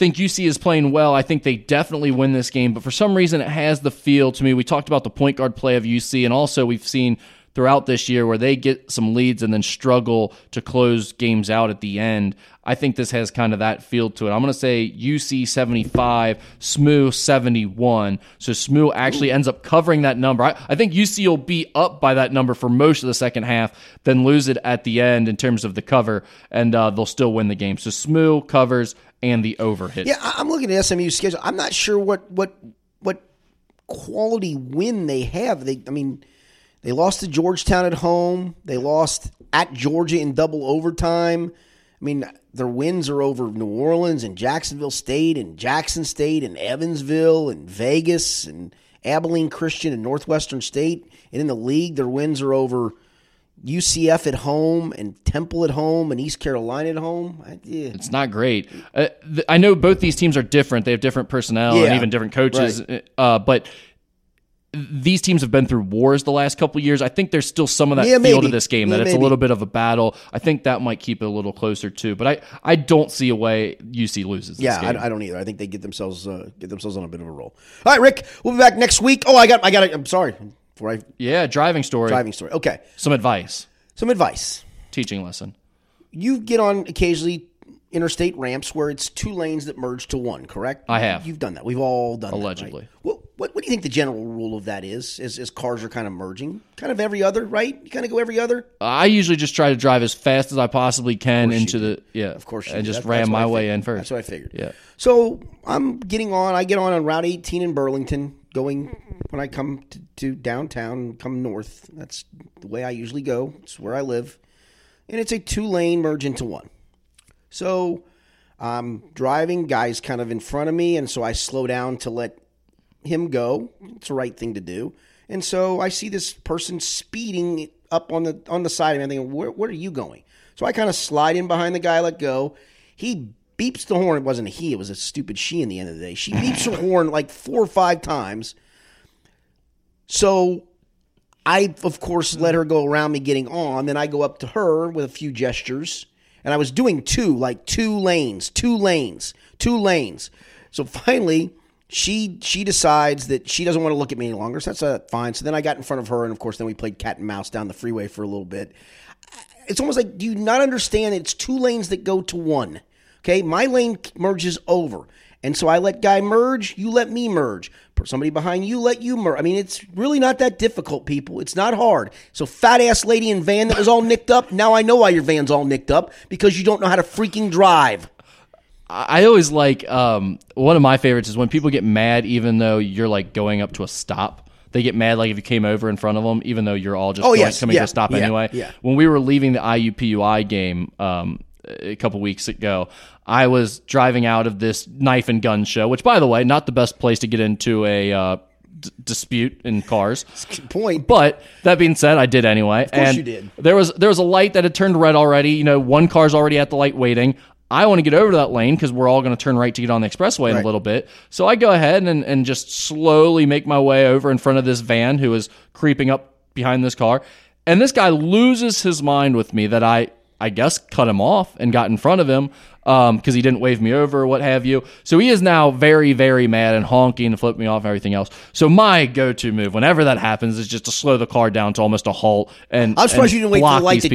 think UC is playing well. I think they definitely win this game, but for some reason it has the feel to me. We talked about the point guard play of UC, and also we've seen throughout this year where they get some leads and then struggle to close games out at the end. I think this has kind of that feel to it. I'm going to say UC 75, SMU 71. So SMU actually ends up covering that number. I think UC will be up by that number for most of the second half, then lose it at the end in terms of the cover, and they'll still win the game. So SMU covers and the over hits. Yeah, I'm looking at SMU's schedule. I'm not sure what quality win they have. They lost to Georgetown at home. They lost at Georgia in double overtime. I mean, their wins are over New Orleans and Jacksonville State and Jackson State and Evansville and Vegas and Abilene Christian and Northwestern State. And in the league, their wins are over UCF at home and Temple at home and East Carolina at home. It's not great. I know both these teams are different. They have different personnel and even different coaches. Right. But these teams have been through wars the last couple of years. I think there's still some of that feel to this game, that it's a little bit of a battle. I think that might keep it a little closer too. But I don't see a way UC loses this game. I don't either. I think they get themselves on a bit of a roll. All right, Rick, we'll be back next week. Oh, I got it. I'm sorry. Driving story. Okay. Some advice. Teaching lesson. You get on occasionally interstate ramps where it's two lanes that merge to one, correct? I have. You've done that. We've all done that. Allegedly. Right? Well, what do you think the general rule of that is, as cars are kind of merging? Kind of every other, right? You kind of go every other? I usually just try to drive as fast as I possibly can into the... Yeah, of course. And just ram my way in first. That's what I figured. Yeah. So I'm getting on. I get on Route 18 in Burlington, going when I come to downtown, come north. That's the way I usually go. It's where I live. And it's a two-lane merge into one. So I'm driving, guy's kind of in front of me, and so I slow down to let him go. It's the right thing to do. And so I see this person speeding up on the side of me. I'm thinking, where are you going? So I kind of slide in behind the guy, I let go. He beeps the horn. It wasn't a he. It was a stupid she in the end of the day. She beeps her horn like 4 or 5 times. So I, of course, let her go around me getting on. Then I go up to her with a few gestures. And I was doing two lanes. So finally, she decides that she doesn't want to look at me any longer. So that's fine. So then I got in front of her. And, of course, then we played cat and mouse down the freeway for a little bit. It's almost like, do you not understand it's two lanes that go to one? Okay, my lane merges over. And so I let guy merge, you let me merge. Somebody behind you, let you merge. I mean, it's really not that difficult, people. It's not hard. So fat-ass lady in van that was all nicked up, now I know why your van's all nicked up, because you don't know how to freaking drive. I always like, one of my favorites is when people get mad even though you're like going up to a stop. They get mad like if you came over in front of them, even though you're all just coming to a stop anyway. Yeah. When we were leaving the IUPUI game, a couple weeks ago, I was driving out of this knife and gun show, which, by the way, not the best place to get into a dispute in cars. That's a good point. But that being said, I did anyway. Of course and you did. There was a light that had turned red already. You know, one car's already at the light waiting. I want to get over to that lane because we're all going to turn right to get on the expressway in a little bit. So I go ahead and just slowly make my way over in front of this van who is creeping up behind this car. And this guy loses his mind with me that I guess, cut him off and got in front of him because he didn't wave me over or what have you. So he is now very, very mad and honking and flipping me off and everything else. So my go-to move whenever that happens is just to slow the car down to almost a halt and block these people. I'm surprised you didn't wait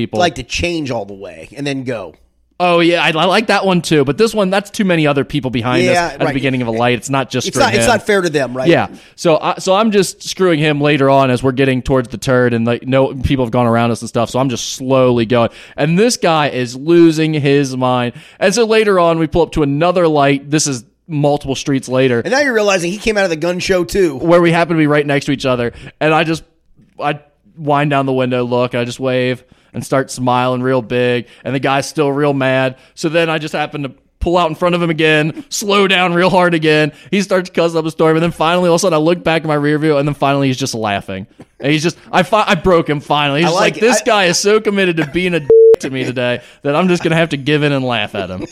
for the light to change all the way and then go. Oh, yeah, I like that one too. But this one, that's too many other people behind us at the beginning of a light. It's not just him. It's not fair to them, right? Yeah. So I'm just screwing him later on as we're getting towards the turd and people have gone around us and stuff. So I'm just slowly going. And this guy is losing his mind. And so later on, we pull up to another light. This is multiple streets later. And now you're realizing he came out of the gun show too. Where we happen to be right next to each other. And I wind down the window, look, I just wave. And start smiling real big, and the guy's still real mad. So then I just happen to pull out in front of him again, slow down real hard again. He starts cussing up a storm, and then finally, all of a sudden, I look back in my rear view, and then finally, he's just laughing. And he's just, I broke him finally. He's like this guy is so committed to being a dick to me today that I'm just going to have to give in and laugh at him.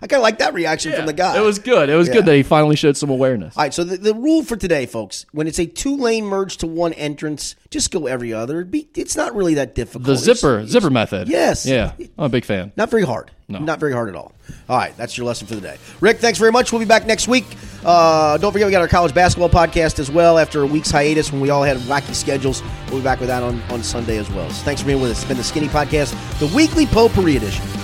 I kind of like that reaction from the guy. It was good. It was good that he finally showed some awareness. All right, so the rule for today, folks, when it's a two-lane merge to one entrance, just go every other. It's not really that difficult. The zipper method. Yes. Yeah. I'm a big fan. Not very hard. No. Not very hard at all. All right. That's your lesson for the day. Rick, thanks very much. We'll be back next week. Don't forget we got our college basketball podcast as well after a week's hiatus when we all had wacky schedules. We'll be back with that on Sunday as well. So thanks for being with us. It's been the Skinny Podcast, the weekly potpourri edition.